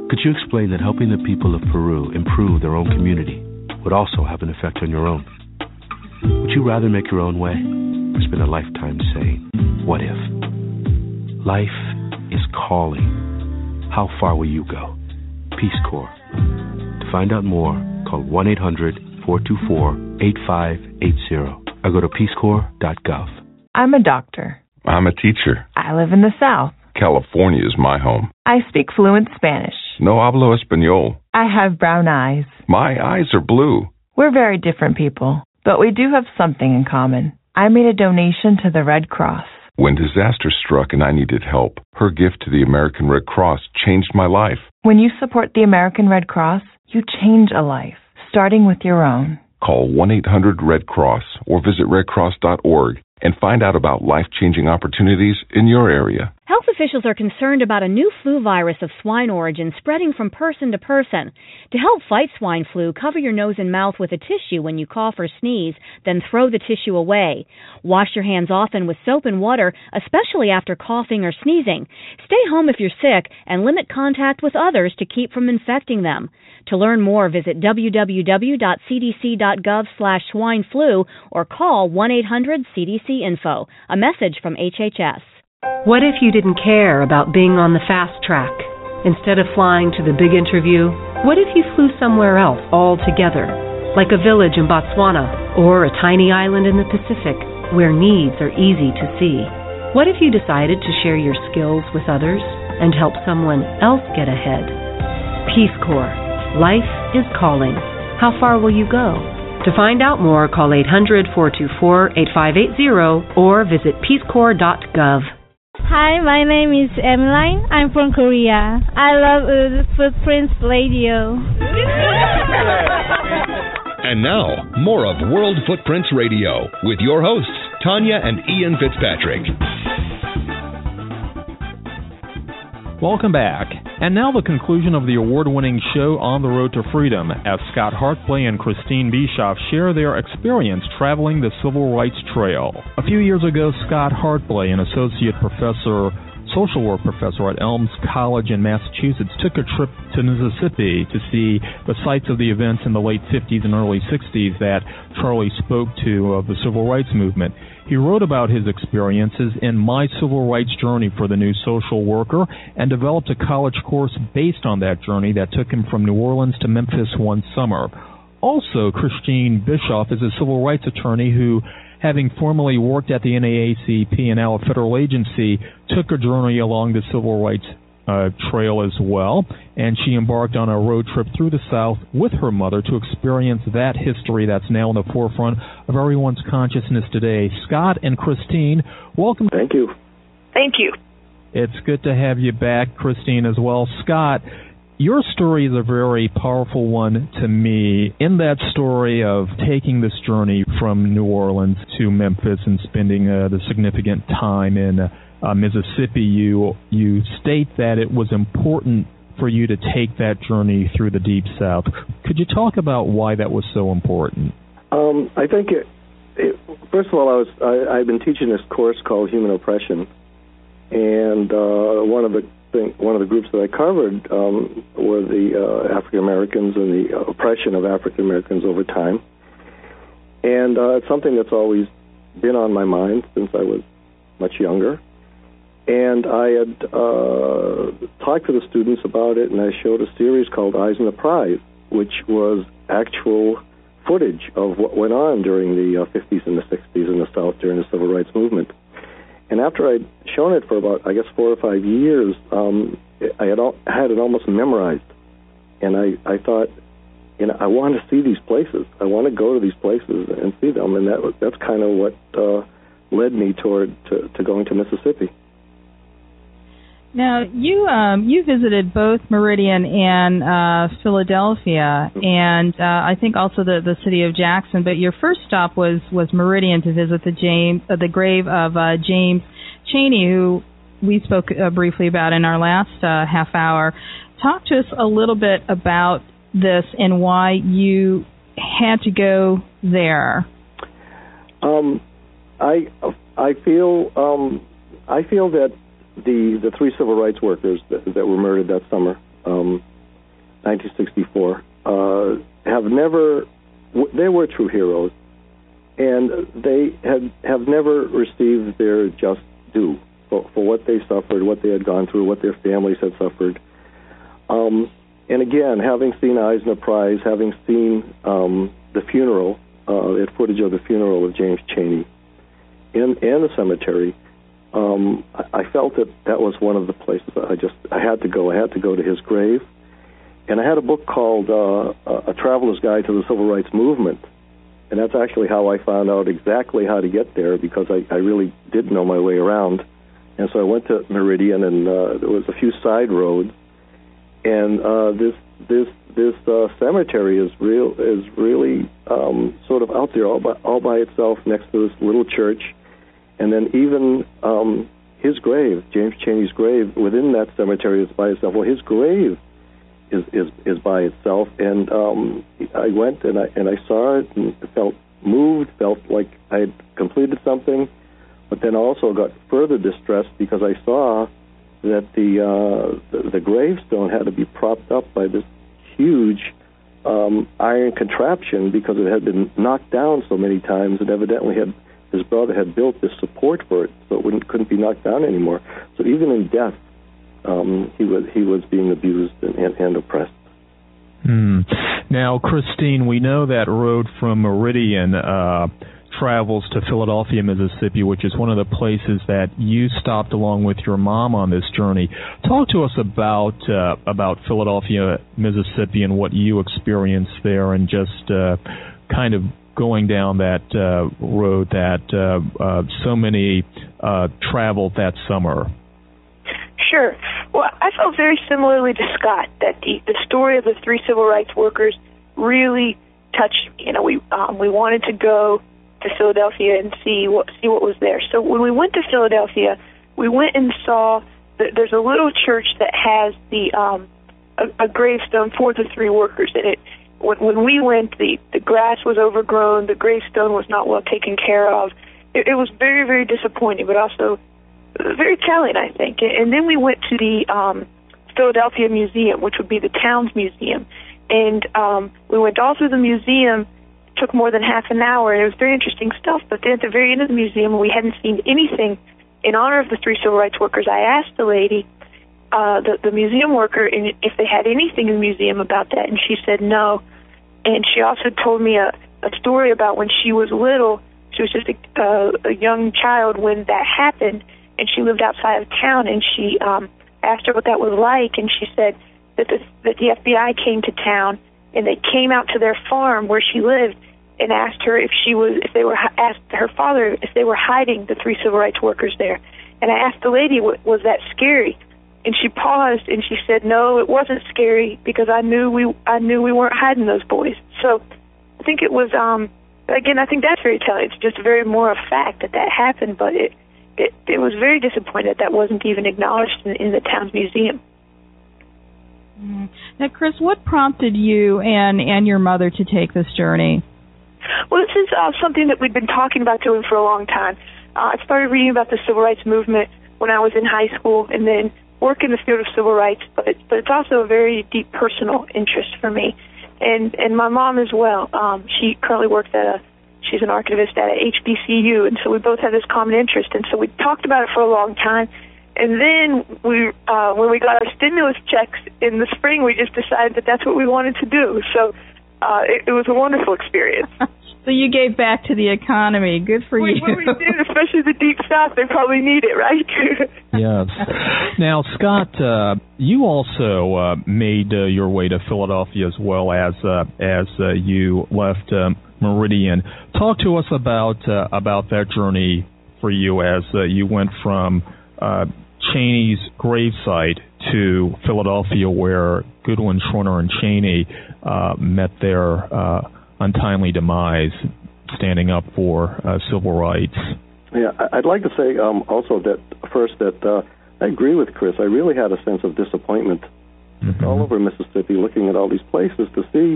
Could you explain that helping the people of Peru improve their own community would also have an effect on your own? Would you rather make your own way or spend a lifetime saying, what if? Life is calling. How far will you go? Peace Corps. To find out more, call one eight hundred, four two four, eight five eight zero or go to peace corps dot gov. I'm a doctor. I'm a teacher. I live in the South. California is my home. I speak fluent Spanish. No hablo español. I have brown eyes. My eyes are blue. We're very different people, but we do have something in common. I made a donation to the Red Cross. When disaster struck and I needed help, her gift to the American Red Cross changed my life. When you support the American Red Cross, you change a life, starting with your own. Call one eight hundred, red cross or visit red cross dot org. and find out about life-changing opportunities in your area. Health officials are concerned about a new flu virus of swine origin spreading from person to person. To help fight swine flu, cover your nose and mouth with a tissue when you cough or sneeze, then throw the tissue away. Wash your hands often with soap and water, especially after coughing or sneezing. Stay home if you're sick and limit contact with others to keep from infecting them. To learn more, visit w w w dot c d c dot gov slash swine flu or call one eight hundred C D C info. A message from H H S. What if you didn't care about being on the fast track? Instead of flying to the big interview, what if you flew somewhere else altogether? Like a village in Botswana or a tiny island in the Pacific where needs are easy to see. What if you decided to share your skills with others and help someone else get ahead? Peace Corps. Life is calling. How far will you go? To find out more, call eight hundred four two four eight five eight zero or visit peace corps dot gov. Hi, my name is Emmeline. I'm from Korea. I love uh, Footprints Radio. And now, more of World Footprints Radio with your hosts, Tanya and Ian Fitzpatrick. Welcome back. And now the conclusion of the award-winning show On the Road to Freedom as Scott Hartley and Christine Bischoff share their experience traveling the Civil Rights Trail. A few years ago, Scott Hartley, an associate professor, social work professor at Elms College in Massachusetts, took a trip to Mississippi to see the sites of the events in the late fifties and early sixties that Charlie spoke to of the Civil Rights Movement. He wrote about his experiences in My Civil Rights Journey for the New Social Worker and developed a college course based on that journey that took him from New Orleans to Memphis one summer. Also, Christine Bischoff is a civil rights attorney who, having formerly worked at the N double A C P and now a federal agency, took a journey along the Civil Rights uh, Trail as well, and she embarked on a road trip through the South with her mother to experience that history that's now in the forefront of everyone's consciousness today. Scott and Christine, welcome. Thank you. Thank you. It's good to have you back, Christine, as well. Scott, your story is a very powerful one to me. In that story of taking this journey from New Orleans to Memphis and spending uh, the significant time in uh, Mississippi, you you state that it was important for you to take that journey through the Deep South. Could you talk about why that was so important? Um, I think, it, it, first of all, I was I, I've been teaching this course called Human Oppression, and uh, one of the one of the groups that I covered um, were the uh, African Americans and the oppression of African Americans over time. And uh, it's something that's always been on my mind since I was much younger. And I had uh, talked to the students about it, and I showed a series called Eyes on the Prize, which was actual footage of what went on during the uh, fifties and the sixties in the South during the Civil Rights Movement. And after I'd shown it for about, I guess, four or five years, um, I had, all, had it almost memorized. And I, I thought, you know, I want to see these places. I want to go to these places and see them. And that was, that's kind of what uh, led me toward to, to going to Mississippi. Now, you um, you visited both Meridian and uh, Philadelphia, and uh, I think also the, the city of Jackson. But your first stop was, was Meridian to visit the James uh, the grave of uh, James Chaney, who we spoke uh, briefly about in our last uh, half hour. Talk to us a little bit about this and why you had to go there. Um, I I feel um, I feel that. The, the three civil rights workers that, that were murdered that summer, um, nineteen sixty-four, uh, have never, w- they were true heroes, and they had, have never received their just due for, for what they suffered, what they had gone through, what their families had suffered. Um, and again, having seen Eyes on the Prize, having seen um, the funeral, uh, that footage of the funeral of James Chaney in, in the cemetery, Um, I felt that that was one of the places I just I had to go. I had to go to his grave, and I had a book called uh, A Traveler's Guide to the Civil Rights Movement, and that's actually how I found out exactly how to get there, because I, I really did know my way around. And so I went to Meridian, and uh, there was a few side roads, and uh, this this this uh, cemetery is real is really um, sort of out there all by all by itself next to this little church. And then even um, his grave, James Chaney's grave, within that cemetery is by itself. Well, his grave is is, is by itself. And um, I went and I and I saw it and felt moved, felt like I had completed something, but then also got further distressed because I saw that the uh, the, the gravestone had to be propped up by this huge um, iron contraption because it had been knocked down so many times, and evidently had. His brother had built this support for it, so it wouldn't, couldn't be knocked down anymore. So even in death, um, he was he was being abused and, and, and oppressed. Hmm. Now, Christine, we know that road from Meridian uh, travels to Philadelphia, Mississippi, which is one of the places that you stopped along with your mom on this journey. Talk to us about uh, about Philadelphia, Mississippi, and what you experienced there, and just uh, kind of. going down that uh, road that uh, uh, so many uh, traveled that summer? Sure. Well, I felt very similarly to Scott, that the, the story of the three civil rights workers really touched me. You know, we um, we wanted to go to Philadelphia and see what see what was there. So when we went to Philadelphia, we went and saw the, there's a little church that has the um, a, a gravestone for the three workers in it. When we went, the, the grass was overgrown, the gravestone was not well taken care of. It, it was very, very disappointing, but also very telling, I think. And then we went to the um, Philadelphia Museum, which would be the town's museum. And um, we went all through the museum, it took more than half an hour, and it was very interesting stuff. But then at the very end of the museum, we hadn't seen anything in honor of the three civil rights workers. I asked the lady, Uh, the, the museum worker, and if they had anything in the museum about that, and she said no. And she also told me a, a story about when she was little. She was just a, uh, a young child when that happened, and she lived outside of town, and she um, asked her what that was like, and she said that the, that the F B I came to town, and they came out to their farm where she lived and asked her if she was, if they were, asked her father if they were hiding the three civil rights workers there. And I asked the lady, was that scary? And she paused, and she said, "No, it wasn't scary because I knew we, I knew we weren't hiding those boys." So, I think it was. Um, again, I think that's very telling. It's just very more a fact that that happened, but it, it, it was very disappointing that that wasn't even acknowledged in, in the town's museum. Now, Chris, what prompted you and and your mother to take this journey? Well, this is uh, something that we've been talking about doing for a long time. Uh, I started reading about the civil rights movement when I was in high school, and then. Work in the field of civil rights, but it's, but it's also a very deep personal interest for me, and and my mom as well. Um, she currently works at a, she's an archivist at a H B C U, and so we both have this common interest, and so we talked about it for a long time, and then we uh, when we got our stimulus checks in the spring, we just decided that that's what we wanted to do. So uh, it, it was a wonderful experience. So you gave back to the economy. Good for we, you. Well, we did, especially the Deep South. They probably need it, right? Yes. Now, Scott, uh, you also uh, made uh, your way to Philadelphia as well as uh, as uh, you left um, Meridian. Talk to us about uh, about that journey for you as uh, you went from uh, Chaney's gravesite to Philadelphia, where Goodwin, Schwerner, and Chaney uh, met their. Uh, untimely demise, standing up for uh, civil rights. Yeah, I'd like to say um, also that first that uh, I agree with Chris. I really had a sense of disappointment mm-hmm. all over Mississippi, looking at all these places to see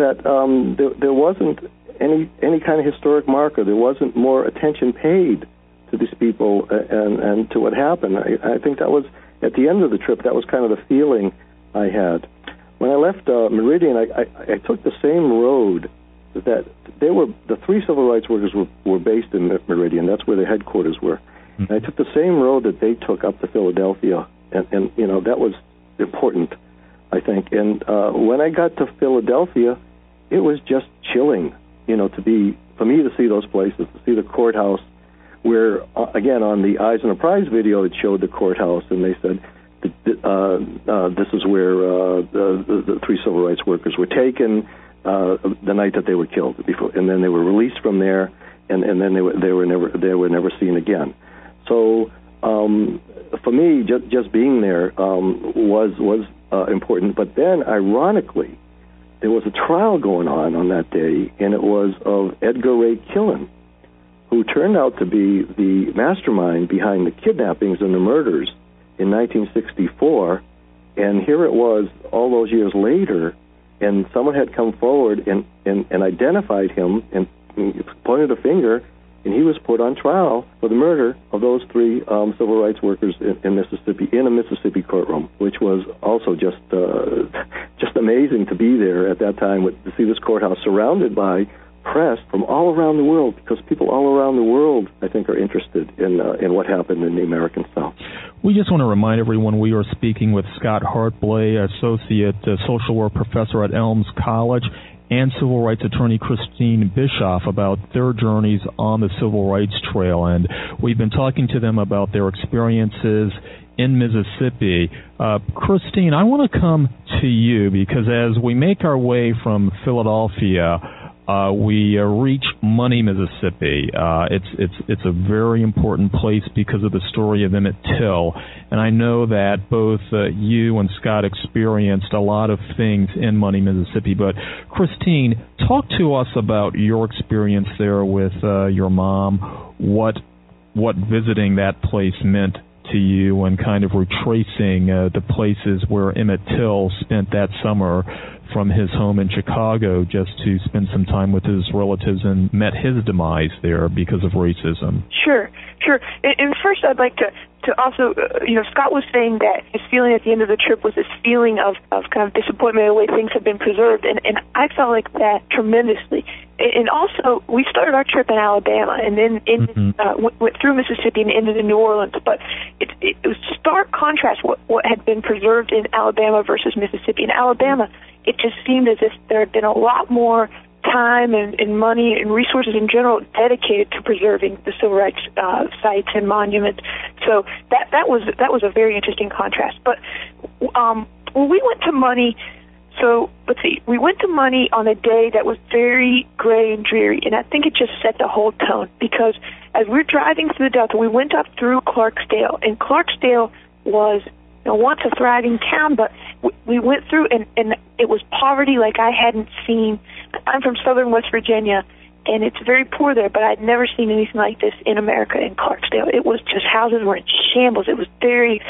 that um, there, there wasn't any any kind of historic marker. There wasn't more attention paid to these people and and to what happened. I, I think that was at the end of the trip. That was kind of the feeling I had. When I left uh, Meridian, I, I, I took the same road that they were. The three civil rights workers were, were based in Meridian. That's where their headquarters were. Mm-hmm. And I took the same road that they took up to Philadelphia, and, and you know that was important, I think. And uh, when I got to Philadelphia, it was just chilling, you know, to be for me to see those places, to see the courthouse, where uh, again on the Eisner Prize video it showed the courthouse, and they said. Uh, uh, this is where uh, the, the three civil rights workers were taken uh, the night that they were killed, before, and then they were released from there, and, and then they were they were never they were never seen again. So um, for me, just just being there um, was was uh, important. But then, ironically, there was a trial going on on that day, and it was of Edgar Ray Killen, who turned out to be the mastermind behind the kidnappings and the murders in nineteen sixty-four. And here it was all those years later, and someone had come forward and, and, and identified him and pointed a finger, and he was put on trial for the murder of those three um, civil rights workers in, in Mississippi, in a Mississippi courtroom, which was also just uh, just amazing to be there at that time, with, to see this courthouse surrounded by press from all around the world, because people all around the world, I think, are interested in uh, in what happened in the American South. We just want to remind everyone we are speaking with Scott Hartley, associate uh, social work professor at Elms College, and civil rights attorney Christine Bischoff about their journeys on the civil rights trail. And we've been talking to them about their experiences in Mississippi. Uh, Christine, I want to come to you, because as we make our way from Philadelphia, Uh, we uh, reach Money, Mississippi. Uh, it's it's it's a very important place because of the story of Emmett Till, and I know that both uh, you and Scott experienced a lot of things in Money, Mississippi. But Christine, talk to us about your experience there with uh, your mom. What what visiting that place meant to you, and kind of retracing uh, the places where Emmett Till spent that summer, from his home in Chicago just to spend some time with his relatives, and met his demise there because of racism. Sure, sure. And, and first I'd like to, to also, uh, you know, Scott was saying that his feeling at the end of the trip was this feeling of, of kind of disappointment in the way things have been preserved, and, and I felt like that tremendously. And also, we started our trip in Alabama, and then in, mm-hmm. uh, went, went through Mississippi and ended in New Orleans. But it, it, it was stark contrast what, what had been preserved in Alabama versus Mississippi. In Alabama, it just seemed as if there had been a lot more time and, and money and resources in general dedicated to preserving the civil rights uh, sites and monuments. So that that was that was a very interesting contrast. But um, when we went to Money. So, let's see, we went to Money on a day that was very gray and dreary, and I think it just set the whole tone, because as we're driving through the Delta, we went up through Clarksdale, and Clarksdale was, you know, once a thriving town, but we, we went through, and, and it was poverty like I hadn't seen. I'm from southern West Virginia, and it's very poor there, but I'd never seen anything like this in America in Clarksdale. It was just, houses were in shambles. It was very...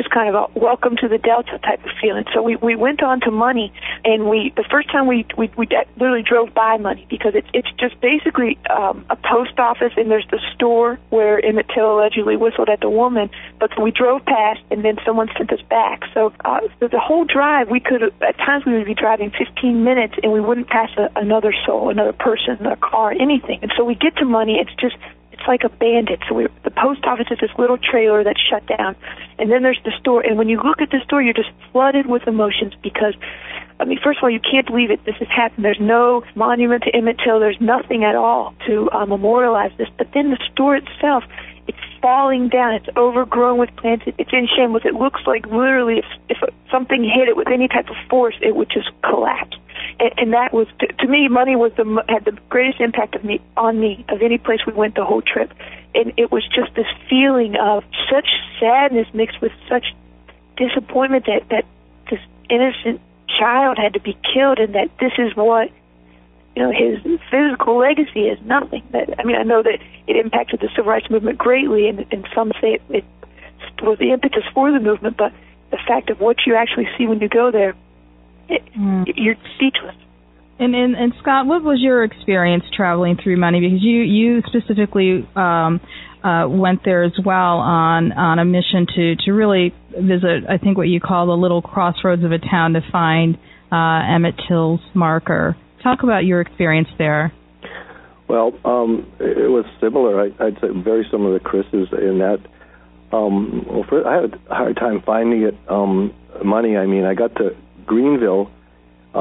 just kind of a welcome to the Delta type of feeling. So we, we went on to Money, and we the first time we we, we literally drove by Money, because it's it's just basically um, a post office, and there's the store where Emmett Till allegedly whistled at the woman. But we drove past, and then someone sent us back. So, uh, so the whole drive, we could at times we would be driving fifteen minutes, and we wouldn't pass a, another soul, another person, another car, anything. And so we get to Money, it's just. It's like a bandit. So we, the post office is this little trailer that's shut down, and then there's the store. And when you look at the store, you're just flooded with emotions, because, I mean, first of all, you can't believe it. This has happened. There's no monument to Emmett Till. There's nothing at all to uh, memorialize this. But then the store itself, it's falling down. It's overgrown with plants. It's in shambles. It looks like literally if, if something hit it with any type of force, it would just collapse. And, and that was, to, to me, Money was the had the greatest impact of me on me of any place we went the whole trip, and it was just this feeling of such sadness mixed with such disappointment that that this innocent child had to be killed, and that this is what, you know, his physical legacy is nothing. That I mean, I know that it impacted the civil rights movement greatly, and, and some say it, it was the impetus for the movement, but the fact of what you actually see when you go there. It, you're speechless. And, and and Scott, what was your experience traveling through Money? Because you you specifically um, uh, went there as well on on a mission to to really visit, I think, what you call the little crossroads of a town to find uh, Emmett Till's marker. Talk about your experience there. Well, um, it was similar. I, I'd say very similar to Chris's in that. Um, well, first, I had a hard time finding it. Um, money. I mean, I got to Greenville,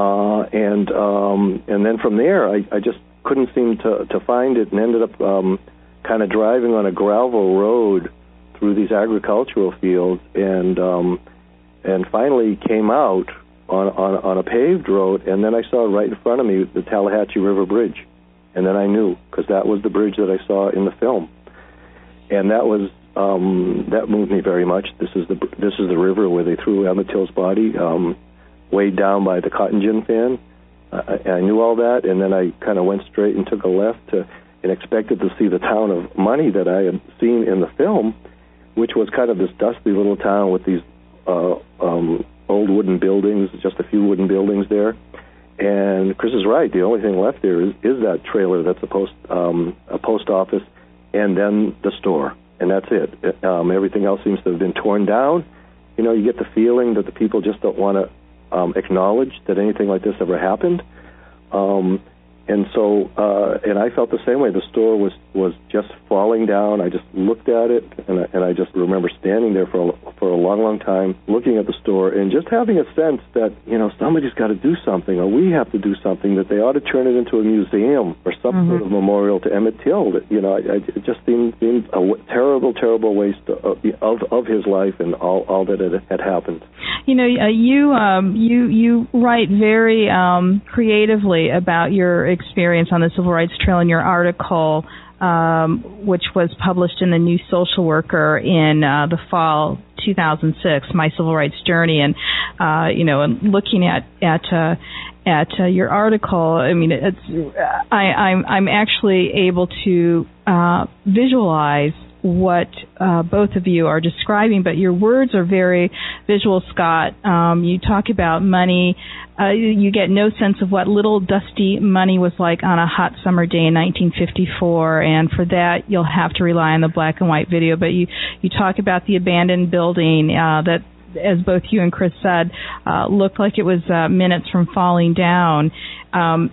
uh, and um, and then from there, I, I just couldn't seem to, to find it, and ended up um, kind of driving on a gravel road through these agricultural fields, and um, and finally came out on, on on a paved road, and then I saw right in front of me the Tallahatchie River Bridge, and then I knew, because that was the bridge that I saw in the film, and that was. Um, that moved me very much. This is the this is the river where they threw Emmett Till's body, um, weighed down by the cotton gin fan. I, I knew all that, and then I kind of went straight and took a left to and expected to see the town of money that I had seen in the film, which was kind of this dusty little town with these uh, um, old wooden buildings, just a few wooden buildings there. And Chris is right. The only thing left there is, is that trailer that's a post um, a post office, and then the store, and that's it. it um, everything else seems to have been torn down. You know, you get the feeling that the people just don't want to um, acknowledge that anything like this ever happened. Um, and so, uh, and I felt the same way. The store was, was just falling down. I just looked at it, and I, and I just remember standing there for a, for a long, long time, looking at the store, and just having a sense that, you know, somebody's got to do something, or we have to do something, that they ought to turn it into a museum or some mm-hmm. sort of memorial to Emmett Till. You know, I, I, it just seemed, seemed a w- terrible, terrible waste of, of of his life and all, all that had, had happened. You know, uh, you um, you you write very um, creatively about your experience. experience on the Civil Rights Trail in your article, um, which was published in the New Social Worker in uh, the fall two thousand six, My Civil Rights Journey. And, uh, you know, and looking at at uh, at uh, your article, I mean, it's I, I'm, I'm actually able to uh, visualize what uh, both of you are describing, but your words are very visual, Scott. Um, you talk about money. Uh, you get no sense of what little dusty money was like on a hot summer day in nineteen fifty-four, and for that you'll have to rely on the black and white video. But you, you talk about the abandoned building uh, that, as both you and Chris said, uh, looked like it was uh, minutes from falling down. Um,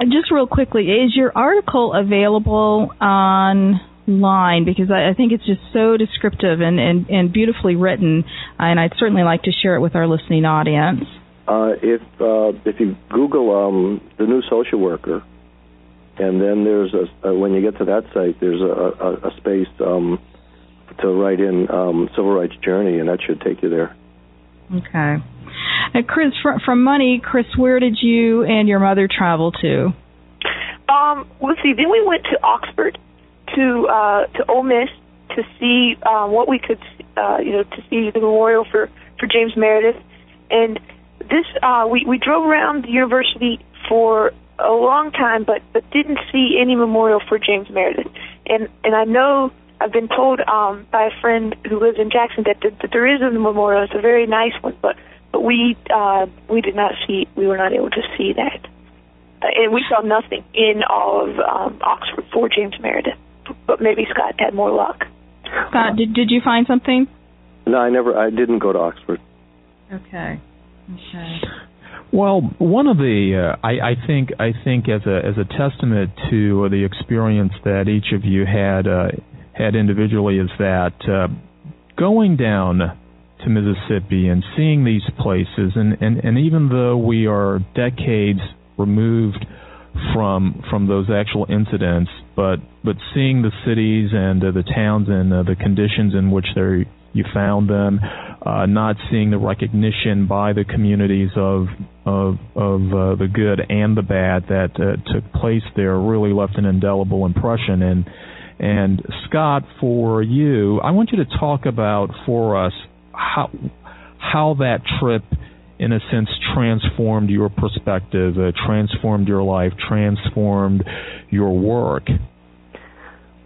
just real quickly, is your article available on... line, because I think it's just so descriptive and, and, and beautifully written, and I'd certainly like to share it with our listening audience. Uh, if uh, if you Google um, the New Social Worker, and then there's a, uh, when you get to that site, there's a, a, a space um, to write in um, Civil Rights Journey, and that should take you there. Okay. Now, Chris, fr- from Money, Chris, where did you and your mother travel to? Um, let's see. Then we went to Oxford. To uh, to Ole Miss to see uh, what we could, uh, you know, to see the memorial for, for James Meredith, and this uh, we we drove around the university for a long time, but, but didn't see any memorial for James Meredith, and and I know I've been told um, by a friend who lives in Jackson that, th- that there is a memorial. It's a very nice one, but but we uh, we did not see we were not able to see that, uh, and we saw nothing in all of um, Oxford for James Meredith. But maybe Scott had more luck. Scott, did did you find something? No, I never. I didn't go to Oxford. Okay. Okay. Well, one of the uh, I, I think I think as a as a testament to the experience that each of you had uh, had individually is that uh, going down to Mississippi and seeing these places, and, and, and even though we are decades removed from from those actual incidents, but but seeing the cities and uh, the towns and uh, the conditions in which they you found them, uh, not seeing the recognition by the communities of of of uh, the good and the bad that uh, took place there really left an indelible impression. And and Scott, for you, I want you to talk about for us how how that trip, in a sense, transformed your perspective, uh, transformed your life, transformed your work.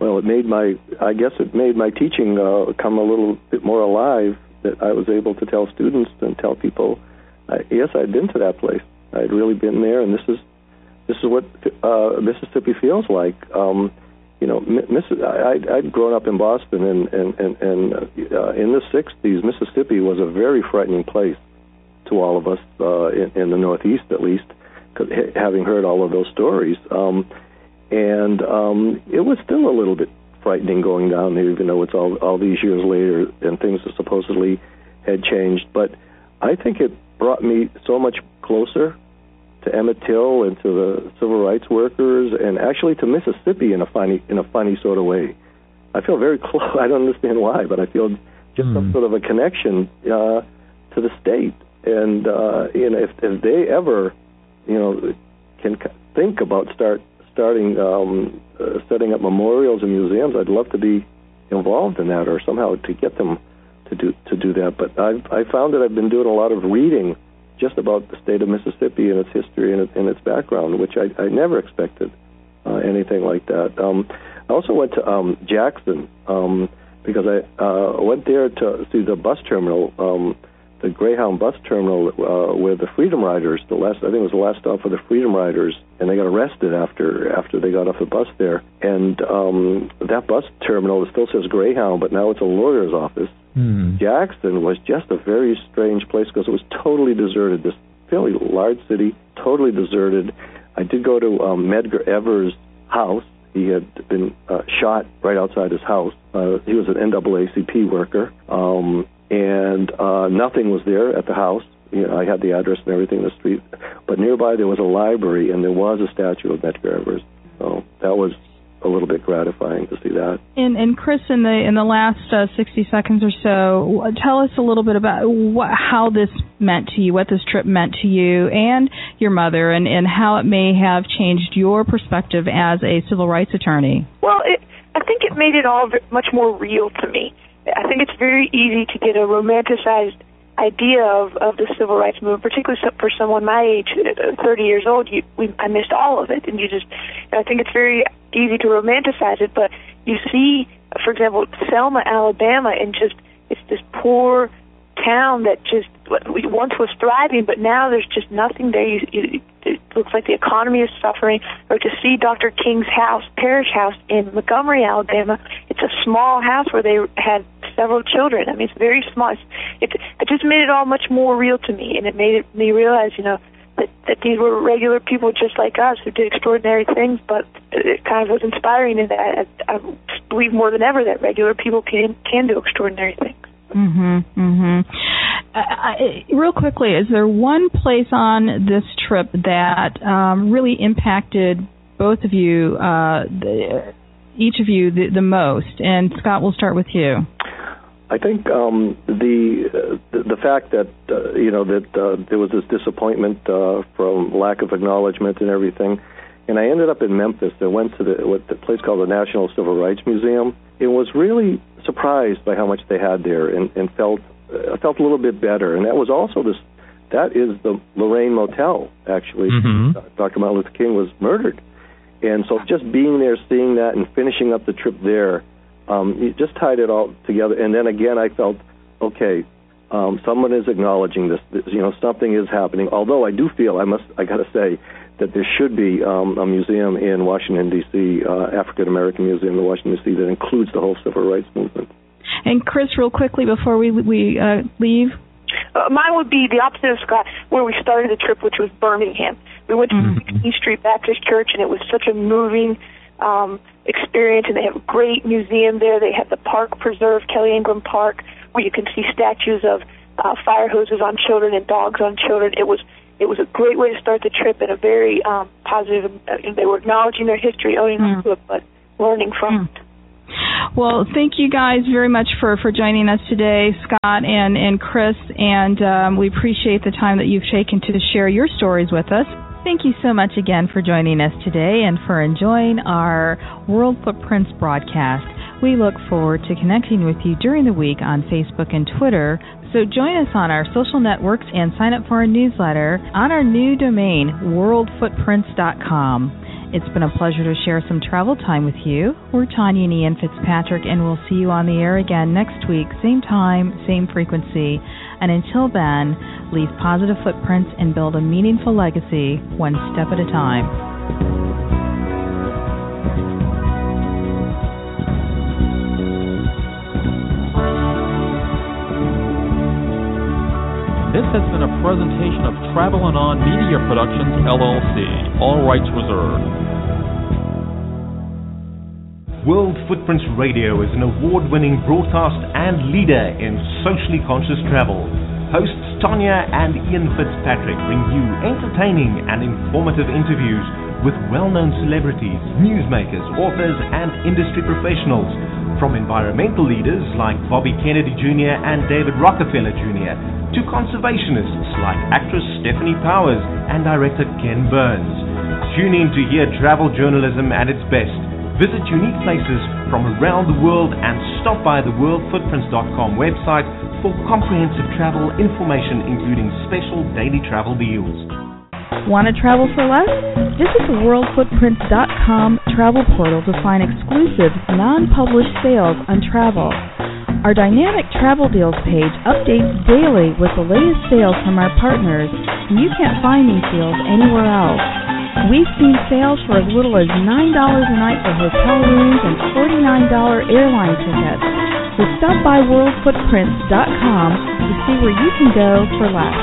Well, it made my, I guess it made my teaching uh, come a little bit more alive, that I was able to tell students and tell people, uh, yes, I'd been to that place. I'd really been there, and this is this is what uh, Mississippi feels like. Um, you know, Miss, I, I'd grown up in Boston, and, and, and, and uh, in the sixties, Mississippi was a very frightening place to all of us, uh, in, in the Northeast at least, cause h- having heard all of those stories. Um, and um, it was still a little bit frightening going down there, even though it's all, all these years later and things that supposedly had changed. But I think it brought me so much closer to Emmett Till and to the civil rights workers, and actually to Mississippi in a funny, in a funny sort of way. I feel very close. I don't understand why, but I feel just mm. some sort of a connection uh, to the state. And uh, you know, if, if they ever, you know, can think about start starting um, uh, setting up memorials and museums, I'd love to be involved in that, or somehow to get them to do to do that. But I've I found that I've been doing a lot of reading just about the state of Mississippi and its history and, and its background, which I, I never expected uh, anything like that. Um, I also went to um, Jackson um, because I uh, went there to see the bus terminal, um, the Greyhound bus terminal uh, where the Freedom Riders, the last, I think it was the last stop for the Freedom Riders, and they got arrested after after they got off the bus there. And um, that bus terminal still says Greyhound, but now it's a lawyer's office. Mm. Jackson was just a very strange place because it was totally deserted, this fairly large city, totally deserted. I did go to um, Medgar Evers' house. He had been uh, shot right outside his house. Uh, he was an N double A C P worker, um, and uh, nothing was there at the house. You know, I had the address and everything in the street. But nearby there was a library, and there was a statue of Medgar Evers. So that was a little bit gratifying to see that. And, and Chris, in the in the last uh, sixty seconds or so, tell us a little bit about what, how this meant to you, what this trip meant to you and your mother, and, and how it may have changed your perspective as a civil rights attorney. Well, it, I think it made it all much more real to me. I think it's very easy to get a romanticized idea of, of the civil rights movement, particularly for someone my age, thirty years old. You, we, I missed all of it, and you just. I think it's very easy to romanticize it, but you see, for example, Selma, Alabama, and just it's this poor town that just once was thriving, but now there's just nothing there. You, you, it looks like the economy is suffering. Or to see Doctor King's house, parish house in Montgomery, Alabama, it's a small house where they had several children. I mean, it's very small. It's, it, it just made it all much more real to me, and it made it, me realize, you know, that, that these were regular people just like us who did extraordinary things, but it kind of was inspiring in that I, I believe more than ever that regular people can, can do extraordinary things. Mm-hmm, mm-hmm. I, I, real quickly, is there one place on this trip that um, really impacted both of you, uh, the, each of you, the, the most? And Scott, we'll start with you. I think um, the, uh, the the fact that uh, you know that uh, there was this disappointment uh, from lack of acknowledgement and everything, and I ended up in Memphis. I went to the, what the place called the National Civil Rights Museum. It was really surprised by how much they had there, and, and felt uh, felt a little bit better. And that was also this. That is the Lorraine Motel, actually. Mm-hmm. Doctor Martin Luther King was murdered, and so just being there, seeing that, and finishing up the trip there. Um, you just tied it all together, and then again I felt, okay, um, someone is acknowledging this, this. You know, something is happening. Although I do feel I must, I got to say that there should be um, a museum in Washington D C, uh, African American Museum in Washington D C that includes the whole civil rights movement. And Chris, real quickly before we we uh, leave, uh, mine would be the opposite of Scott, where we started the trip, which was Birmingham. We went to mm-hmm. the sixteenth Street Baptist Church, and it was such a moving Um, experience, and they have a great museum there. They have the park preserve, Kelly Ingram Park, where you can see statues of uh, fire hoses on children and dogs on children. It was it was a great way to start the trip, and a very um, positive. Uh, they were acknowledging their history, owning mm. to it, but learning from mm. it. Well, thank you guys very much for, for joining us today, Scott and, and Chris, and um, we appreciate the time that you've taken to share your stories with us. Thank you so much again for joining us today and for enjoying our World Footprints broadcast. We look forward to connecting with you during the week on Facebook and Twitter, so join us on our social networks and sign up for our newsletter on our new domain, world footprints dot com. It's been a pleasure to share some travel time with you. We're Tanya and Ian Fitzpatrick, and we'll see you on the air again next week, same time, same frequency. And until then, leave positive footprints and build a meaningful legacy one step at a time. This has been a presentation of Travel and On Media Productions, L L C. All rights reserved. World Footprints Radio is an award-winning broadcast and leader in socially conscious travel. Hosts Tanya and Ian Fitzpatrick bring you entertaining and informative interviews with well-known celebrities, newsmakers, authors, and industry professionals. From environmental leaders like Bobby Kennedy Junior and David Rockefeller Junior, to conservationists like actress Stephanie Powers and director Ken Burns. Tune in to hear travel journalism at its best. Visit unique places from around the world and stop by the world footprints dot com website for comprehensive travel information, including special daily travel deals. Want to travel for less? Visit the world footprints dot com travel portal to find exclusive, non-published sales on travel. Our dynamic travel deals page updates daily with the latest sales from our partners, and you can't find these deals anywhere else. We've seen sales for as little as nine dollars a night for hotel rooms and forty-nine dollars airline tickets. So stop by world footprints dot com to see where you can go for less.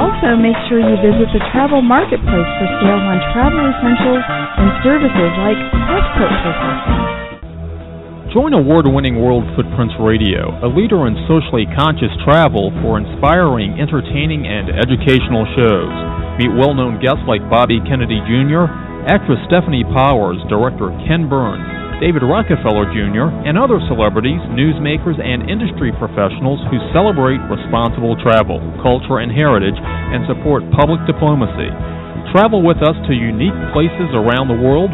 Also, make sure you visit the travel marketplace for sales on travel essentials and services like passport processing. Join award-winning World Footprints Radio, a leader in socially conscious travel, for inspiring, entertaining, and educational shows. Meet well-known guests like Bobby Kennedy Junior, actress Stephanie Powers, director Ken Burns, David Rockefeller Junior, and other celebrities, newsmakers, and industry professionals who celebrate responsible travel, culture, and heritage, and support public diplomacy. Travel with us to unique places around the world.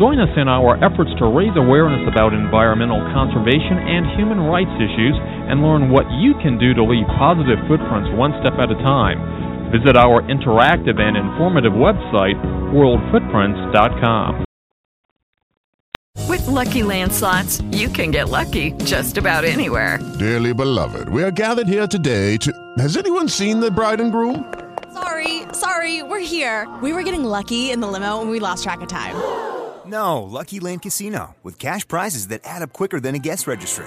Join us in our efforts to raise awareness about environmental conservation and human rights issues, and learn what you can do to leave positive footprints one step at a time. Visit our interactive and informative website, world footprints dot com. With Lucky Land Slots, you can get lucky just about anywhere. Dearly beloved, we are gathered here today to... Has anyone seen the bride and groom? Sorry, sorry, we're here. We were getting lucky in the limo and we lost track of time. No, Lucky Land Casino, with cash prizes that add up quicker than a guest registry.